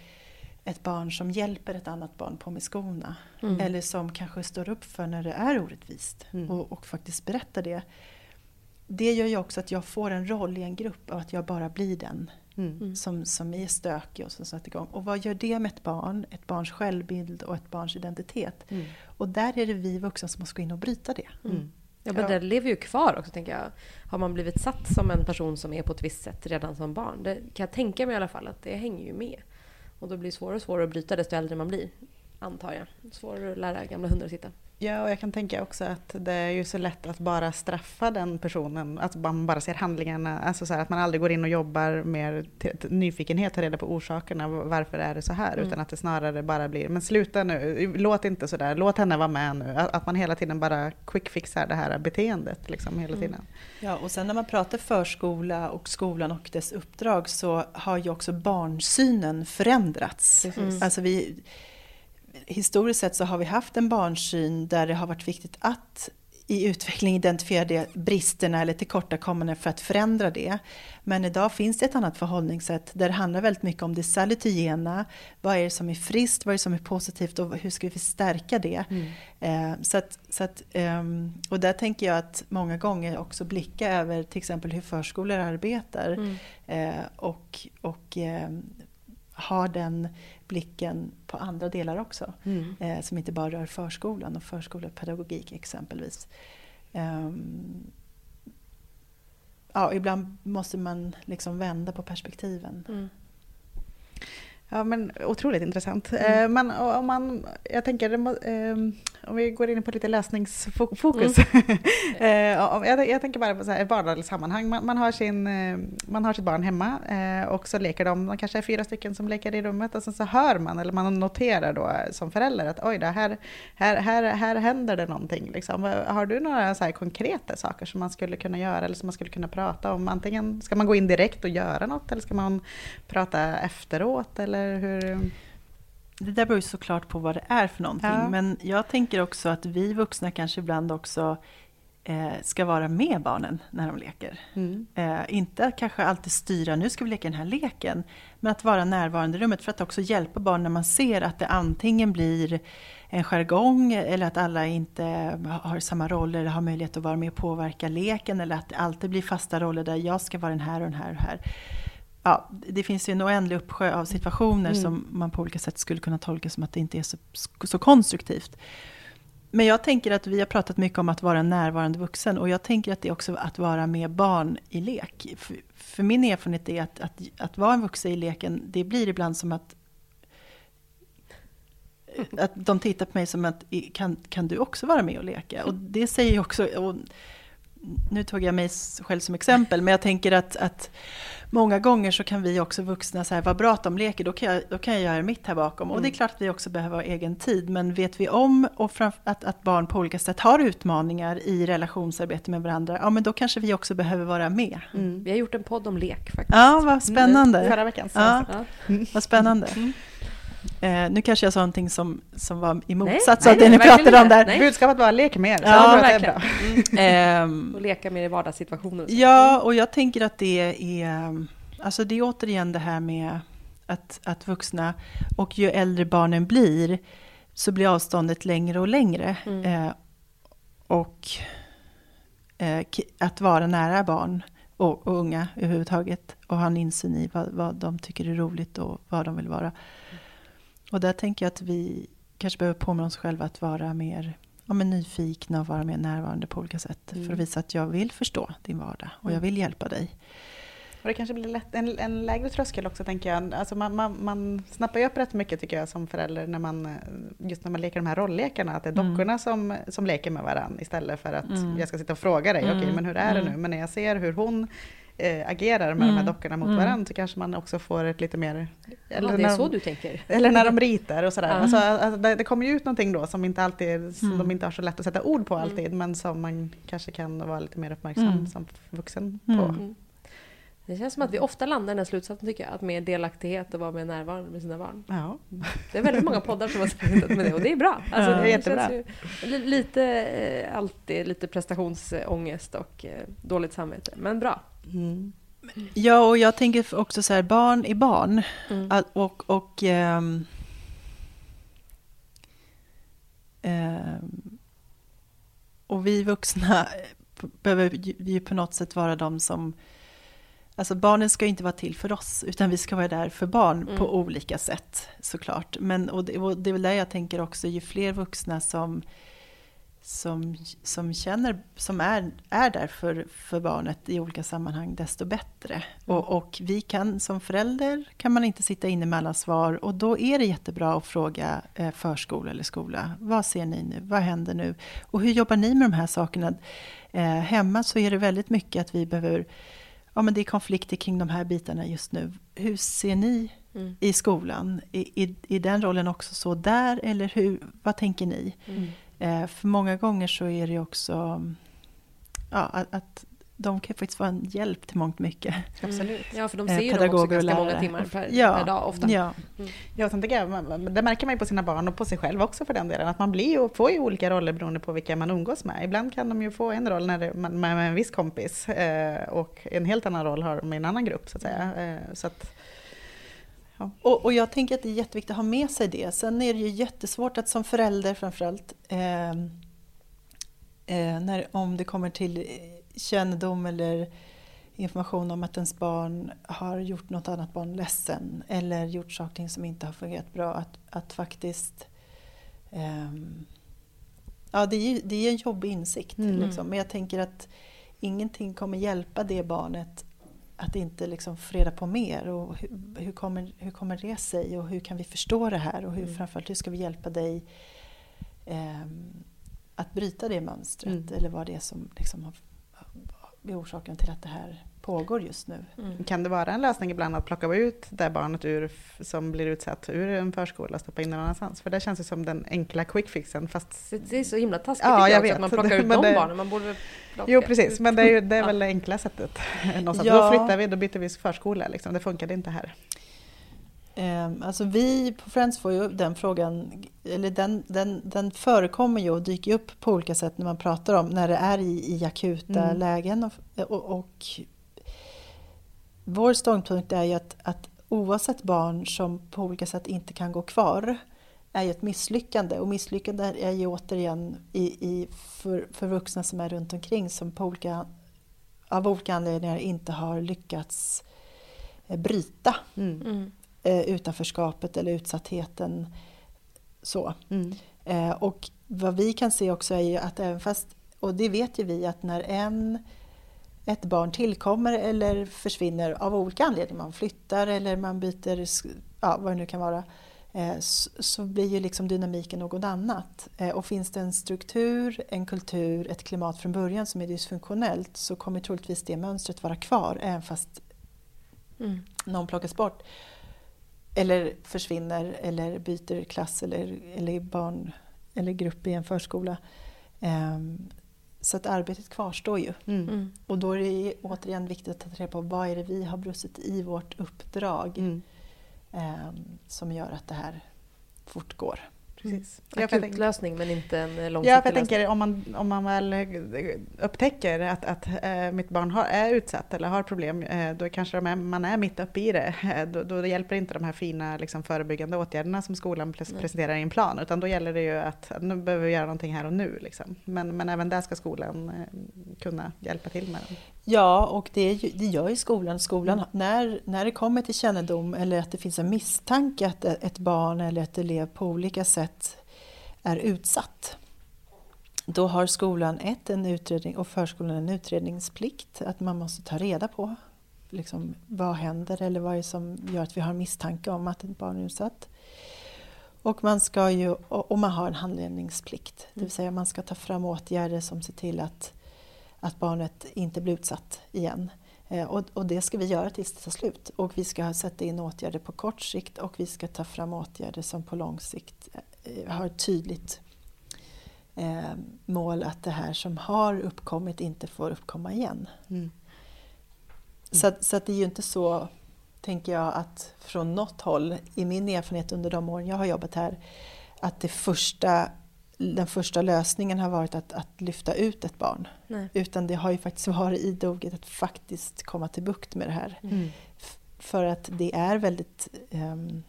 ett barn som hjälper ett annat barn på med skorna. Mm. Eller som kanske står upp för när det är orättvist. Mm. Och, och faktiskt berättar det. Det gör ju också att jag får en roll i en grupp och att jag bara blir den mm. som, som är stökig och som sätter igång. Och vad gör det med ett barn, ett barns självbild och ett barns identitet? Mm. Och där är det vi vuxna som måste gå in och bryta det. Mm. Ja, men det lever ju kvar också, tänker jag. Har man blivit satt som en person som är på ett visst sätt redan som barn? Det kan jag tänka mig i alla fall, att det hänger ju med. Och då blir det svårare och svårare att bryta desto äldre man blir, antar jag. Svårare att lära gamla hundar att sitta. Ja, och jag kan tänka också att det är ju så lätt att bara straffa den personen. Att man bara ser handlingarna. Alltså så här, att man aldrig går in och jobbar med t- t- nyfikenhet, tar reda på orsakerna. Varför är det så här? Mm. Utan att det snarare bara blir, men sluta nu. Låt inte så där. Låt henne vara med nu. Att, att man hela tiden bara quickfixar det här beteendet liksom hela tiden. Mm. Ja, och sen när man pratar förskola och skolan och dess uppdrag, så har ju också barnsynen förändrats. Mm. Alltså vi... Historiskt sett så har vi haft en barnsyn där det har varit viktigt att i utveckling identifiera de bristerna eller tillkortakommanden för att förändra det. Men idag finns det ett annat förhållningssätt där det handlar väldigt mycket om det salutogena. Vad är det som är friskt, vad är det som är positivt och hur ska vi stärka det? Mm. Eh, så att, så att, eh, och där tänker jag att många gånger också blicka över till exempel hur förskolor arbetar mm. eh, och, och eh, har den blicken på andra delar också. Mm. Eh, som inte bara rör förskolan och förskolepedagogik exempelvis. Um, ja, ibland måste man liksom vända på perspektiven. Mm. Ja, men otroligt intressant. Mm. Eh, men om man, jag tänker, eh, om vi går in på lite läsningsfokus. Mm. eh, jag, jag tänker bara på så här, vardagssammanhang. Man, man, har sin, man har sitt barn hemma eh, och så leker de. De kanske är fyra stycken som leker i rummet. Och sen så hör man, eller man noterar då som förälder att oj, då, här, här, här, här händer det någonting. Liksom. Har du några så här konkreta saker som man skulle kunna göra eller som man skulle kunna prata om? Antingen ska man gå in direkt och göra något eller ska man prata efteråt? Eller? Hur... Det där beror ju såklart på vad det är för någonting. Ja. Men jag tänker också att vi vuxna kanske ibland också eh, ska vara med barnen när de leker. Mm. Eh, inte kanske alltid styra, nu ska vi leka den här leken. Men att vara närvarande i rummet för att också hjälpa barn när man ser att det antingen blir en jargong. Eller att alla inte har samma roller eller har möjlighet att vara med och påverka leken. Eller att det alltid blir fasta roller där jag ska vara den här och den här och den här. Ja, det finns ju en oändlig uppsjö av situationer mm. som man på olika sätt skulle kunna tolka som att det inte är så, så konstruktivt. Men jag tänker att vi har pratat mycket om att vara en närvarande vuxen. Och jag tänker att det är också att vara med barn i lek. För, för min erfarenhet är att, att, att vara en vuxen i leken, det blir ibland som att att de tittar på mig som att kan, kan du också vara med och leka? Och det säger jag också, och nu tog jag mig själv som exempel, men jag tänker att, att många gånger så kan vi också vuxna så här, vad bra att de leker, då kan jag, då kan jag göra mitt här bakom. Och det är klart att vi också behöver ha egen tid, men vet vi om och framför, att, att barn på olika sätt har utmaningar i relationsarbete med varandra, ja men då kanske vi också behöver vara med. Mm. Vi har gjort en podd om lek faktiskt. Ja, vad spännande. Mm. Förra veckan. Ja, vad spännande. Mm. Eh, nu kanske jag sa någonting som, som var i motsats nej, av det ni pratade om där. Nej. Budskapet var lek mer. Ja, verkligen. Mm. Och leka mer i vardagssituationer. Och ja, och jag tänker att det är, alltså det är återigen det här med att, att vuxna, och ju äldre barnen blir så blir avståndet längre och längre. Mm. Eh, och eh, att vara nära barn och, och unga överhuvudtaget och ha en insyn i vad, vad de tycker är roligt och vad de vill vara. Och där tänker jag att vi kanske behöver påminna oss själva att vara mer ja, men nyfikna och vara mer närvarande på olika sätt. Mm. För att visa att jag vill förstå din vardag och jag vill hjälpa dig. Och det kanske blir lätt, en, en lägre tröskel också tänker jag. Alltså man, man, man snappar ju upp rätt mycket tycker jag som förälder när man, just när man leker de här rolllekarna. Att det är dockorna mm. som, som leker med varandra istället för att mm. jag ska sitta och fråga dig. Mm. Okej, men hur är mm. det nu? Men när jag ser hur hon Äh, agerar med mm. de här dockorna mot mm. varandra så kanske man också får ett lite mer eller ja, det är så de, du tänker. Eller när de ritar och sådär. Mm. Alltså, alltså, det, det kommer ju ut någonting då som inte alltid som mm. de inte har så lätt att sätta ord på alltid mm. men som man kanske kan vara lite mer uppmärksam mm. som vuxen på. Mm. Det känns som att vi ofta landar i den här slutsatsen tycker jag, att mer delaktighet och vara mer närvarande med sina barn. Ja. Det är väldigt många poddar som har sagt med det och det är bra. Alltså, ja, det är jättebra. Känns ju lite, alltid lite prestationsångest och dåligt samvete, men bra. Mm. Ja, och jag tänker också så här, barn är barn mm. och, och um, um, och vi vuxna behöver ju på något sätt vara de som alltså barnen ska inte vara till för oss utan vi ska vara där för barn mm. på olika sätt såklart. Men, och, det, och det är väl där jag tänker också, ju fler vuxna som Som, som känner, som är, är där för, för barnet i olika sammanhang desto bättre. Och, och vi kan som förälder kan man inte sitta inne med alla svar och då är det jättebra att fråga eh, förskola eller skola. Vad ser ni nu? Vad händer nu? Och hur jobbar ni med de här sakerna? Eh, hemma så är det väldigt mycket att vi behöver, ja men det är konflikter kring de här bitarna just nu. Hur ser ni mm. i skolan? I, i, i den rollen också så där eller hur, vad tänker ni? Mm. För många gånger så är det också ja, att, att de kan faktiskt vara en hjälp till mångt mycket. Absolut. Ja, för de ser ju dem också ganska många timmar per, ja, per dag ofta. Ja. Mm. Ja, sen tycker jag, det märker man ju på sina barn och på sig själv också för den delen. Att man blir och får ju olika roller beroende på vilka man umgås med. Ibland kan de ju få en roll när man med en viss kompis och en helt annan roll har de i en annan grupp så att säga. Så att ja. Och, och jag tänker att det är jätteviktigt att ha med sig det. Sen är det ju jättesvårt att som förälder framförallt eh, eh, när, om det kommer till kännedom eller information om att ens barn har gjort något annat barn ledsen eller gjort saker som inte har fungerat bra att, att faktiskt eh, ja det är ju det är en jobbig insikt mm. liksom. Men jag tänker att ingenting kommer hjälpa det barnet att inte liksom få reda på mer och hur, hur, kommer, hur kommer det sig och hur kan vi förstå det här och hur, mm. framförallt hur ska vi hjälpa dig eh, att bryta det mönstret mm. eller vad det är som liksom har, är orsaken till att det här pågår just nu. Mm. Kan det vara en lösning ibland att plocka ut det barnet ur, som blir utsatt ur en förskola och stoppa in någon annanstans? För det känns ju som den enkla quick fixen. Fast det är så himla taskigt ja, jag jag att man plockar det, ut de det, barnen. Man borde plocka. Jo, precis. Men det är, ju, det är väl det enkla sättet. Någonstans. Ja. Då flyttar vi, då byter vi förskola. Liksom. Det funkade inte här. Um, alltså vi på Friends får ju den frågan, eller den, den, den förekommer ju och dyker upp på olika sätt när man pratar om när det är i, i akuta mm. lägen och, och, och vår ståndpunkt är ju att, att oavsett barn som på olika sätt inte kan gå kvar är ju ett misslyckande och misslyckande är ju återigen i, i för, för vuxna som är runt omkring som på olika, av olika anledningar inte har lyckats bryta mm. Mm. utanförskapet eller utsattheten så. Mm. Eh, och vad vi kan se också är ju att även fast, och det vet ju vi att när en, ett barn tillkommer eller försvinner av olika anledningar, man flyttar eller man byter, ja, vad det nu kan vara, så blir ju liksom dynamiken något annat. Och finns det en struktur, en kultur, ett klimat från början som är dysfunktionellt, så kommer troligtvis det mönstret vara kvar även fast mm. någon plockas bort eller försvinner eller byter klass eller, eller barn eller grupp i en förskola. Så att arbetet kvarstår ju. Mm. Och då är det återigen viktigt att ta reda på vad är det vi har brustit i vårt uppdrag. Mm. Som gör att det här fortgår. Precis. Mm. Akut lösning men inte en långsiktig ja, jag tänker, lösning. Om man, om man väl upptäcker att, att äh, mitt barn har, är utsatt eller har problem, äh, då kanske de är, man är mitt uppe i det. Äh, då, då hjälper inte de här fina liksom, förebyggande åtgärderna som skolan pres- presenterar i en plan. Utan då gäller det ju att, att nu behöver vi göra någonting här och nu. Liksom. Men, men även där ska skolan äh, kunna hjälpa till med dem. Ja, och det, är ju, det gör ju skolan. Skolan mm. när, när det kommer till kännedom eller att det finns en misstanke att ett barn eller ett elev på olika sätt är utsatt. Då har skolan ett en utredning och förskolan en utredningsplikt. Att man måste ta reda på liksom, vad händer eller vad är det som gör att vi har misstanke om att ett barn är utsatt. Och man, ska ju, och man har en handledningsplikt. Det vill säga man ska ta fram åtgärder som ser till att att barnet inte blir utsatt igen. Eh, och, och det ska vi göra tills det tar slut. Och vi ska sätta in åtgärder på kort sikt. Och vi ska ta fram åtgärder som på lång sikt eh, har ett tydligt eh, mål. Att det här som har uppkommit inte får uppkomma igen. Mm. Mm. Så, så att det är ju inte så, tänker jag, att från något håll. I min erfarenhet under de åren jag har jobbat här. Att det första... Den första lösningen har varit att, att lyfta ut ett barn. Nej. Utan det har ju faktiskt varit idoget att faktiskt komma till bukt med det här. Mm. F- för att det är väldigt... Um,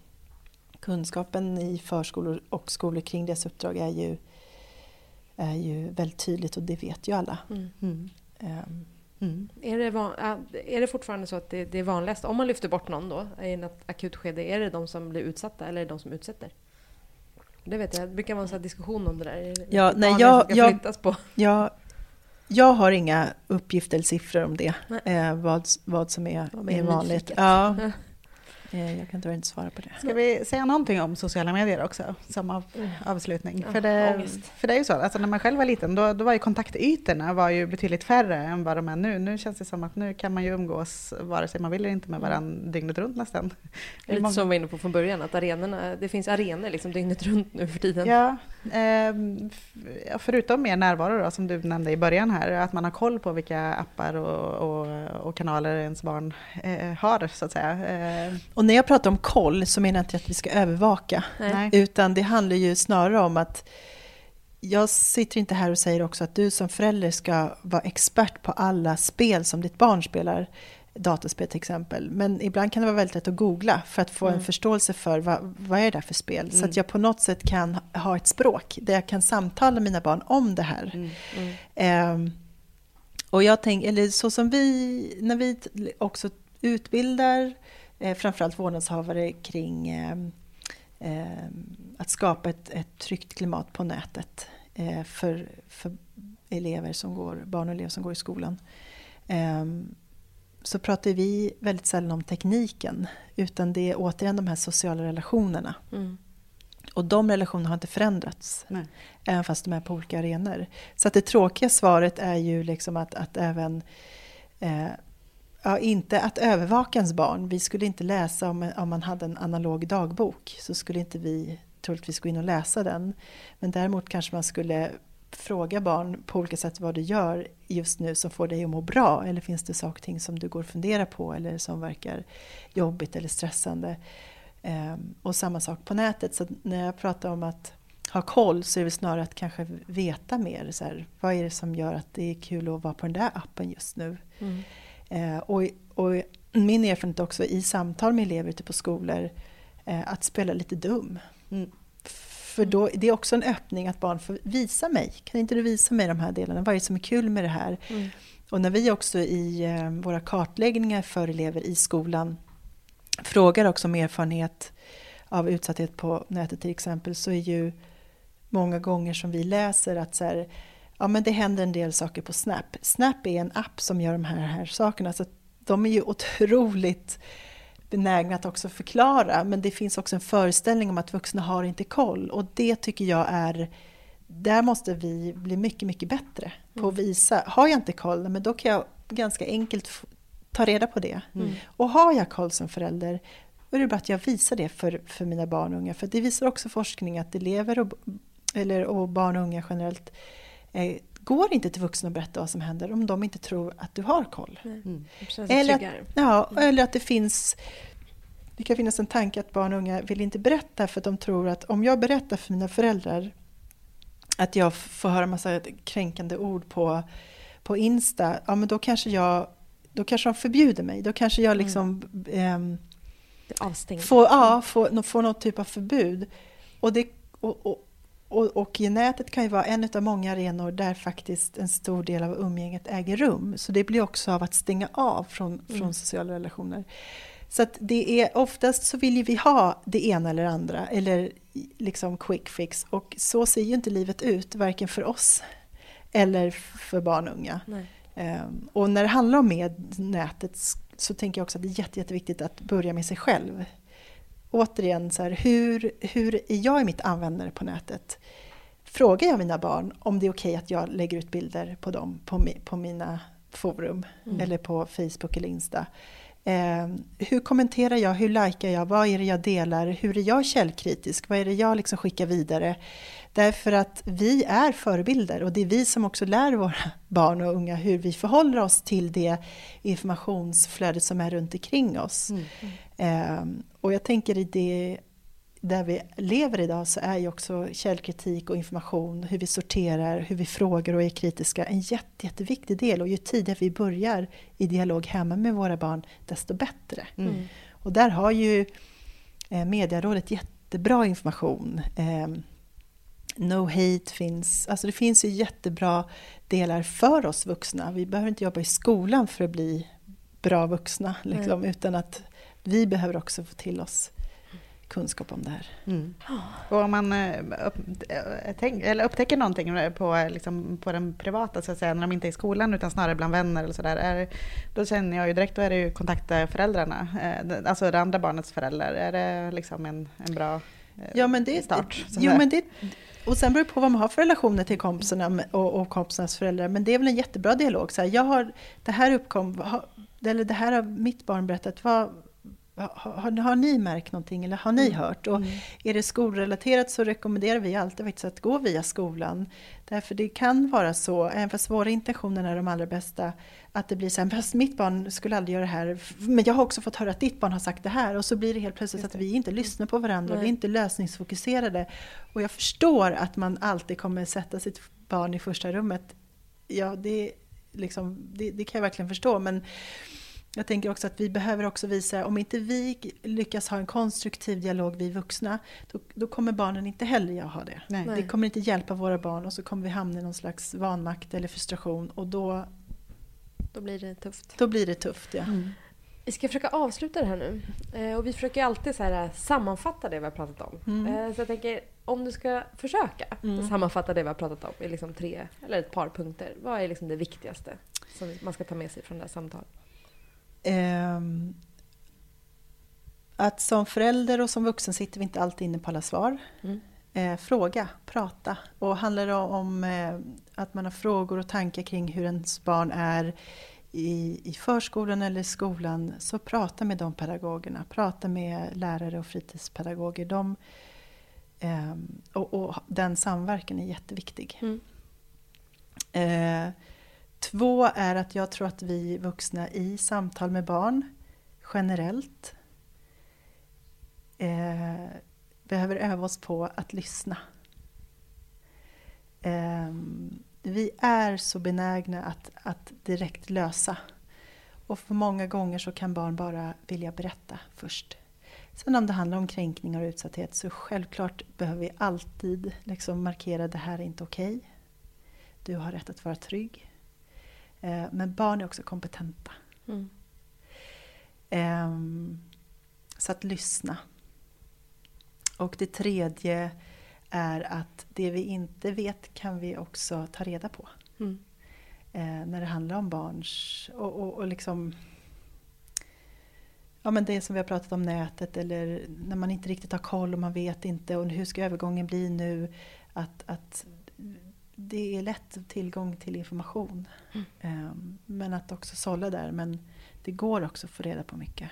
kunskapen i förskolor och skolor kring dess uppdrag är ju, är ju väldigt tydligt. Och det vet ju alla. Mm. Mm. Um, mm. Är, det van, är det fortfarande så att det, det är vanligast? Om man lyfter bort någon då i något akut skede. Är det de som blir utsatta eller är det de som utsätter? Det vet jag. Det brukar vara en sån här diskussion om det där. Ja, nej, jag, jag, på. Jag, jag har inga uppgifter eller siffror om det. Eh, vad, vad som är, vad är vanligt. Ja. eh, jag kan tyvärr inte svara på det. Ska vi säga någonting om sociala medier också? Som av, mm. avslutning. Ja, för, det, för det är ju så. Alltså när man själv var liten då, då var ju kontaktytorna var ju betydligt färre än vad de är nu. Nu känns det som att nu kan man ju umgås vare sig man vill eller inte med varandra mm. dygnet runt nästan. Lite många... som vi var inne på från början, att arenorna, det finns arenor liksom dygnet runt nu för tiden. Ja, eh, förutom mer närvaro då, som du nämnde i början här, att man har koll på vilka appar och, och, och kanaler ens barn eh, har så att säga. Eh. Och när jag pratar om koll så menar jag inte att vi ska övervaka. Nej. Utan det handlar ju snarare om att jag sitter inte här och säger också att du som förälder ska vara expert på alla spel som ditt barn spelar. Dataspel till exempel. Men ibland kan det vara väldigt lätt att googla för att få mm. en förståelse för vad, vad är det där för spel. Mm. Så att jag på något sätt kan ha ett språk där jag kan samtala med mina barn om det här. Mm. Mm. Eh, och jag tänker, eller så som vi, när vi också utbildar eh, framförallt vårdnadshavare kring eh, eh, att skapa ett, ett tryggt klimat på nätet eh, för, för elever som går, barn och elever som går i skolan. Eh, så pratar vi väldigt sällan om tekniken utan det är återigen de här sociala relationerna. Mm. Och de relationerna har inte förändrats. Nej. Även fast de är på olika arenor. Så att det tråkiga svaret är ju liksom att, att även eh, ja, inte att övervaka ens barn. Vi skulle inte läsa om, om man hade en analog dagbok så skulle inte vi troligtvis gå in och läsa den. Men däremot kanske man skulle fråga barn på olika sätt vad du gör just nu som får dig att må bra. Eller finns det saker ting som du går och funderar på eller som verkar jobbigt eller stressande. Ehm, och samma sak på nätet. Så när jag pratar om att ha koll så är det snarare att kanske veta mer. Så här, vad är det som gör att det är kul att vara på den där appen just nu? Mm. Ehm, och, och min erfarenhet också i samtal med elever ute på skolor eh, att spela lite dum. Mm. För då, det är också en öppning att barn får visa mig. Kan inte du visa mig de här delarna? Vad är det som är kul med det här? Mm. Och när vi också i våra kartläggningar för elever i skolan frågar också om erfarenhet av utsatthet på nätet till exempel. Så är ju många gånger som vi läser att så här, ja, men det händer en del saker på Snap. Snap är en app som gör de här, här sakerna, så de är ju otroligt benägna att också förklara, men det finns också en föreställning om att vuxna har inte koll, och det tycker jag är, där måste vi bli mycket mycket bättre på att visa, har jag inte koll, men då kan jag ganska enkelt ta reda på det. Mm. Och har jag koll som förälder, är det bara att jag visar det för, för mina barn och unga, för det visar också forskning att elever och, eller, och barn och unga generellt eh, går inte till vuxna och berätta vad som händer om de inte tror att du har koll. Mm. Eller, att, ja, eller att det finns, det kan finnas en tanke att barn och unga vill inte berätta för att de tror att om jag berättar för mina föräldrar att jag får höra en massa kränkande ord på, på Insta, ja, men då kanske jag, då kanske de förbjuder mig, då kanske jag liksom mm. eh, får, ja, får, får någon typ av förbud, och det och, och Och, och nätet kan ju vara en av många arenor där faktiskt en stor del av umgänget äger rum. Så det blir också av att stänga av från, från mm. sociala relationer. Så att det är, oftast så vill ju vi ha det ena eller andra. Eller liksom quick fix. Och så ser ju inte livet ut, varken för oss eller för barn och unga. Um, och när det handlar om med nätet så tänker jag också att det är jätte, jätteviktigt att börja med sig själv. Återigen, så här, hur, hur är jag i mitt användare på nätet? Frågar jag mina barn om det är okej att jag lägger ut bilder på dem på, mi, på mina forum mm. eller på Facebook eller Insta? Eh, hur kommenterar jag? Hur likar jag? Vad är det jag delar? Hur är jag källkritisk? Vad är det jag liksom skickar vidare? Därför att vi är förebilder, och det är vi som också lär våra barn och unga hur vi förhåller oss till det informationsflödet som är runt omkring oss. Mm. Eh, och jag tänker i det där vi lever idag, så är ju också källkritik och information, hur vi sorterar, hur vi frågar och är kritiska, en jätte, jätteviktig del. Och ju tidigare vi börjar i dialog hemma med våra barn, desto bättre. Mm. Och där har ju eh, Medierådet jättebra information. Eh, No hate finns, alltså det finns ju jättebra delar för oss vuxna. Vi behöver inte jobba i skolan för att bli bra vuxna, liksom, mm. utan att vi behöver också få till oss kunskap om det här. Mm. Och om man upp, tänk, eller upptäcker någonting på, liksom, på den privata, så att säga, när de inte är i skolan utan snarare bland vänner eller så där, är, då känner jag ju direkt, då är det ju kontakta föräldrarna, alltså det andra barnets föräldrar. Är det liksom en, en bra ja, men det, start? Jo, men det, och sen beror det på vad man har för relationer till kompisarna och, och kompisarnas föräldrar, men det är väl en jättebra dialog. Så här, jag har, det här uppkom, eller det här har mitt barn berättat, vad Har, har, har ni märkt någonting, eller har ni hört? Och mm. är det skolrelaterat så rekommenderar vi alltid faktiskt att gå via skolan. Därför det kan vara så, även fast våra intentioner är de allra bästa, att det blir så här, fast mitt barn skulle aldrig göra det här, men jag har också fått höra att ditt barn har sagt det här. Och så blir det helt plötsligt att vi inte lyssnar på varandra, mm. vi är inte lösningsfokuserade. Och jag förstår att man alltid kommer sätta sitt barn i första rummet. Ja, det, liksom, det, det kan jag verkligen förstå, men jag tänker också att vi behöver också visa, om inte vi lyckas ha en konstruktiv dialog, vi vuxna, då, då kommer barnen inte heller att ha det. Nej. Nej. Det kommer inte hjälpa våra barn, och så kommer vi hamna i någon slags vanmakt eller frustration, och då, då blir det tufft. Då blir det tufft, ja. Mm. Vi ska försöka avsluta det här nu, eh, och vi försöker alltid så här sammanfatta det vi har pratat om. Mm. Eh, så jag tänker, om du ska försöka mm. sammanfatta det vi har pratat om i liksom tre eller ett par punkter, vad är liksom det viktigaste som man ska ta med sig från det här samtalet? Um, att som förälder och som vuxen sitter vi inte alltid inne på alla svar. Mm. Eh, fråga, prata. Och handlar det om eh, att man har frågor och tankar kring hur ens barn är i, i förskolan eller skolan, så prata med de pedagogerna. Prata med lärare och fritidspedagoger. De, eh, och, och den samverkan är jätteviktig. Mm. Eh, Två är att jag tror att vi vuxna i samtal med barn generellt eh, behöver öva oss på att lyssna. Eh, vi är så benägna att, att direkt lösa. Och för många gånger så kan barn bara vilja berätta först. Sen om det handlar om kränkningar och utsatthet, så självklart behöver vi alltid liksom markera att det här är inte okej. Du har rätt att vara trygg. Men barn är också kompetenta. Mm. Um, så att lyssna. Och det tredje är att det vi inte vet kan vi också ta reda på. Mm. Eh, när det handlar om barns och, och, och liksom, ja, men det som vi har pratat om, nätet, eller när man inte riktigt har koll och man vet inte, och hur ska övergången bli nu, att, att det är lätt tillgång till information. Mm. Eh, men att också sålla där, men det går också att få reda på mycket.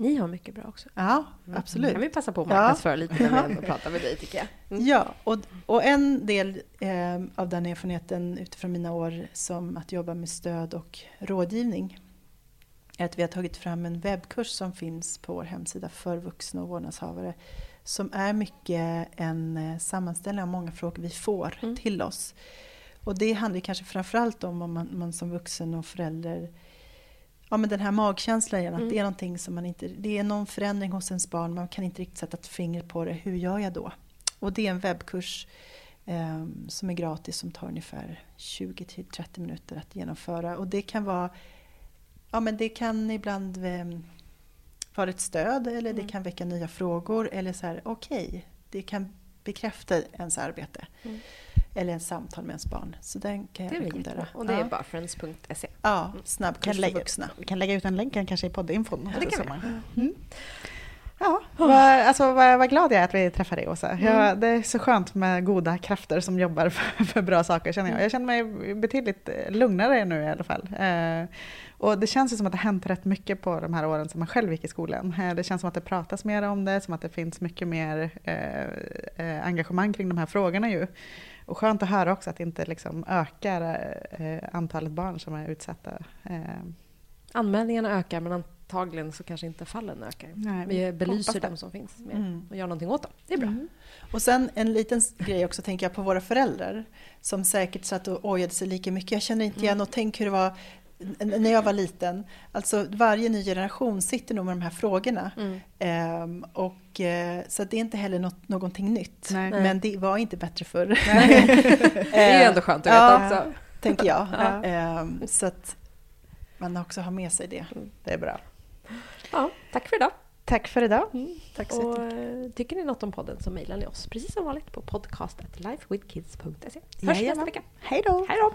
Ni har mycket bra också. Ja, absolut. Kan vi passa på att marknadsföra ja. lite när vi ändå pratar med dig, tycker jag. Mm. Ja, och, och en del eh, av den erfarenheten utifrån mina år som att jobba med stöd och rådgivning är att vi har tagit fram en webbkurs som finns på vår hemsida för vuxna och vårdnadshavare, som är mycket en sammanställning av många frågor vi får mm. till oss. Och det handlar kanske framförallt om om man, man som vuxen och förälder, ja, men den här magkänslan igen, att mm. det är någonting som man inte, det är någon förändring hos ens barn, man kan inte riktigt sätta ett finger på det, hur gör jag då? Och det är en webbkurs eh, som är gratis, som tar ungefär tjugo till trettio minuter att genomföra, och det kan vara, ja, men det kan ibland eh, vara ett stöd, eller mm. det kan väcka nya frågor, eller så här, okej, okay, det kan bekräfta ens arbete. Mm. Eller en samtal med ens barn. Så den kan jag rekommendera. Och det är ja. bara friends punkt se. Ja, snabbkurs för vuxna. Vi kan lägga ut en länken kanske i poddinfon. Ja, det kan vi. Mm. Ja, vad, alltså, vad, vad glad jag är att vi träffar dig, Åsa. Jag, mm. det är så skönt med goda krafter som jobbar för, för bra saker, känner jag. Jag känner mig betydligt lugnare nu i alla fall. Eh, och det känns ju som att det har hänt rätt mycket på de här åren som man själv gick i skolan. Eh, det känns som att det pratas mer om det, som att det finns mycket mer eh, engagemang kring de här frågorna ju. Och skönt att höra också att det inte liksom ökar eh, antalet barn som är utsatta. Eh. Anmälningarna ökar, men antagligen så kanske inte fallen ökar. Nej, vi belyser dem som finns med mm. och gör någonting åt dem. Det är bra. Mm. Och sen en liten grej också, tänker jag på våra föräldrar som säkert satt och ojade sig lika mycket. Jag känner inte igen mm. och tänk hur det var när jag var liten. Alltså varje ny generation sitter nog med de här frågorna. Mm. Ehm, och, så det är inte heller något, någonting nytt. Nej. Men det var inte bättre förr. Det är ju ändå skönt att veta ja, också. Tänker jag. Ja. Ehm, så att man också har med sig det. Mm. Det är bra. Ja, tack för idag. Tack för idag. Mm. Tack så och, tycker ni något om podden, så mejlar ni oss precis som vanligt på podcast at lifewithkids punkt se. Hörs nästa vecka. Hej då. Hej då.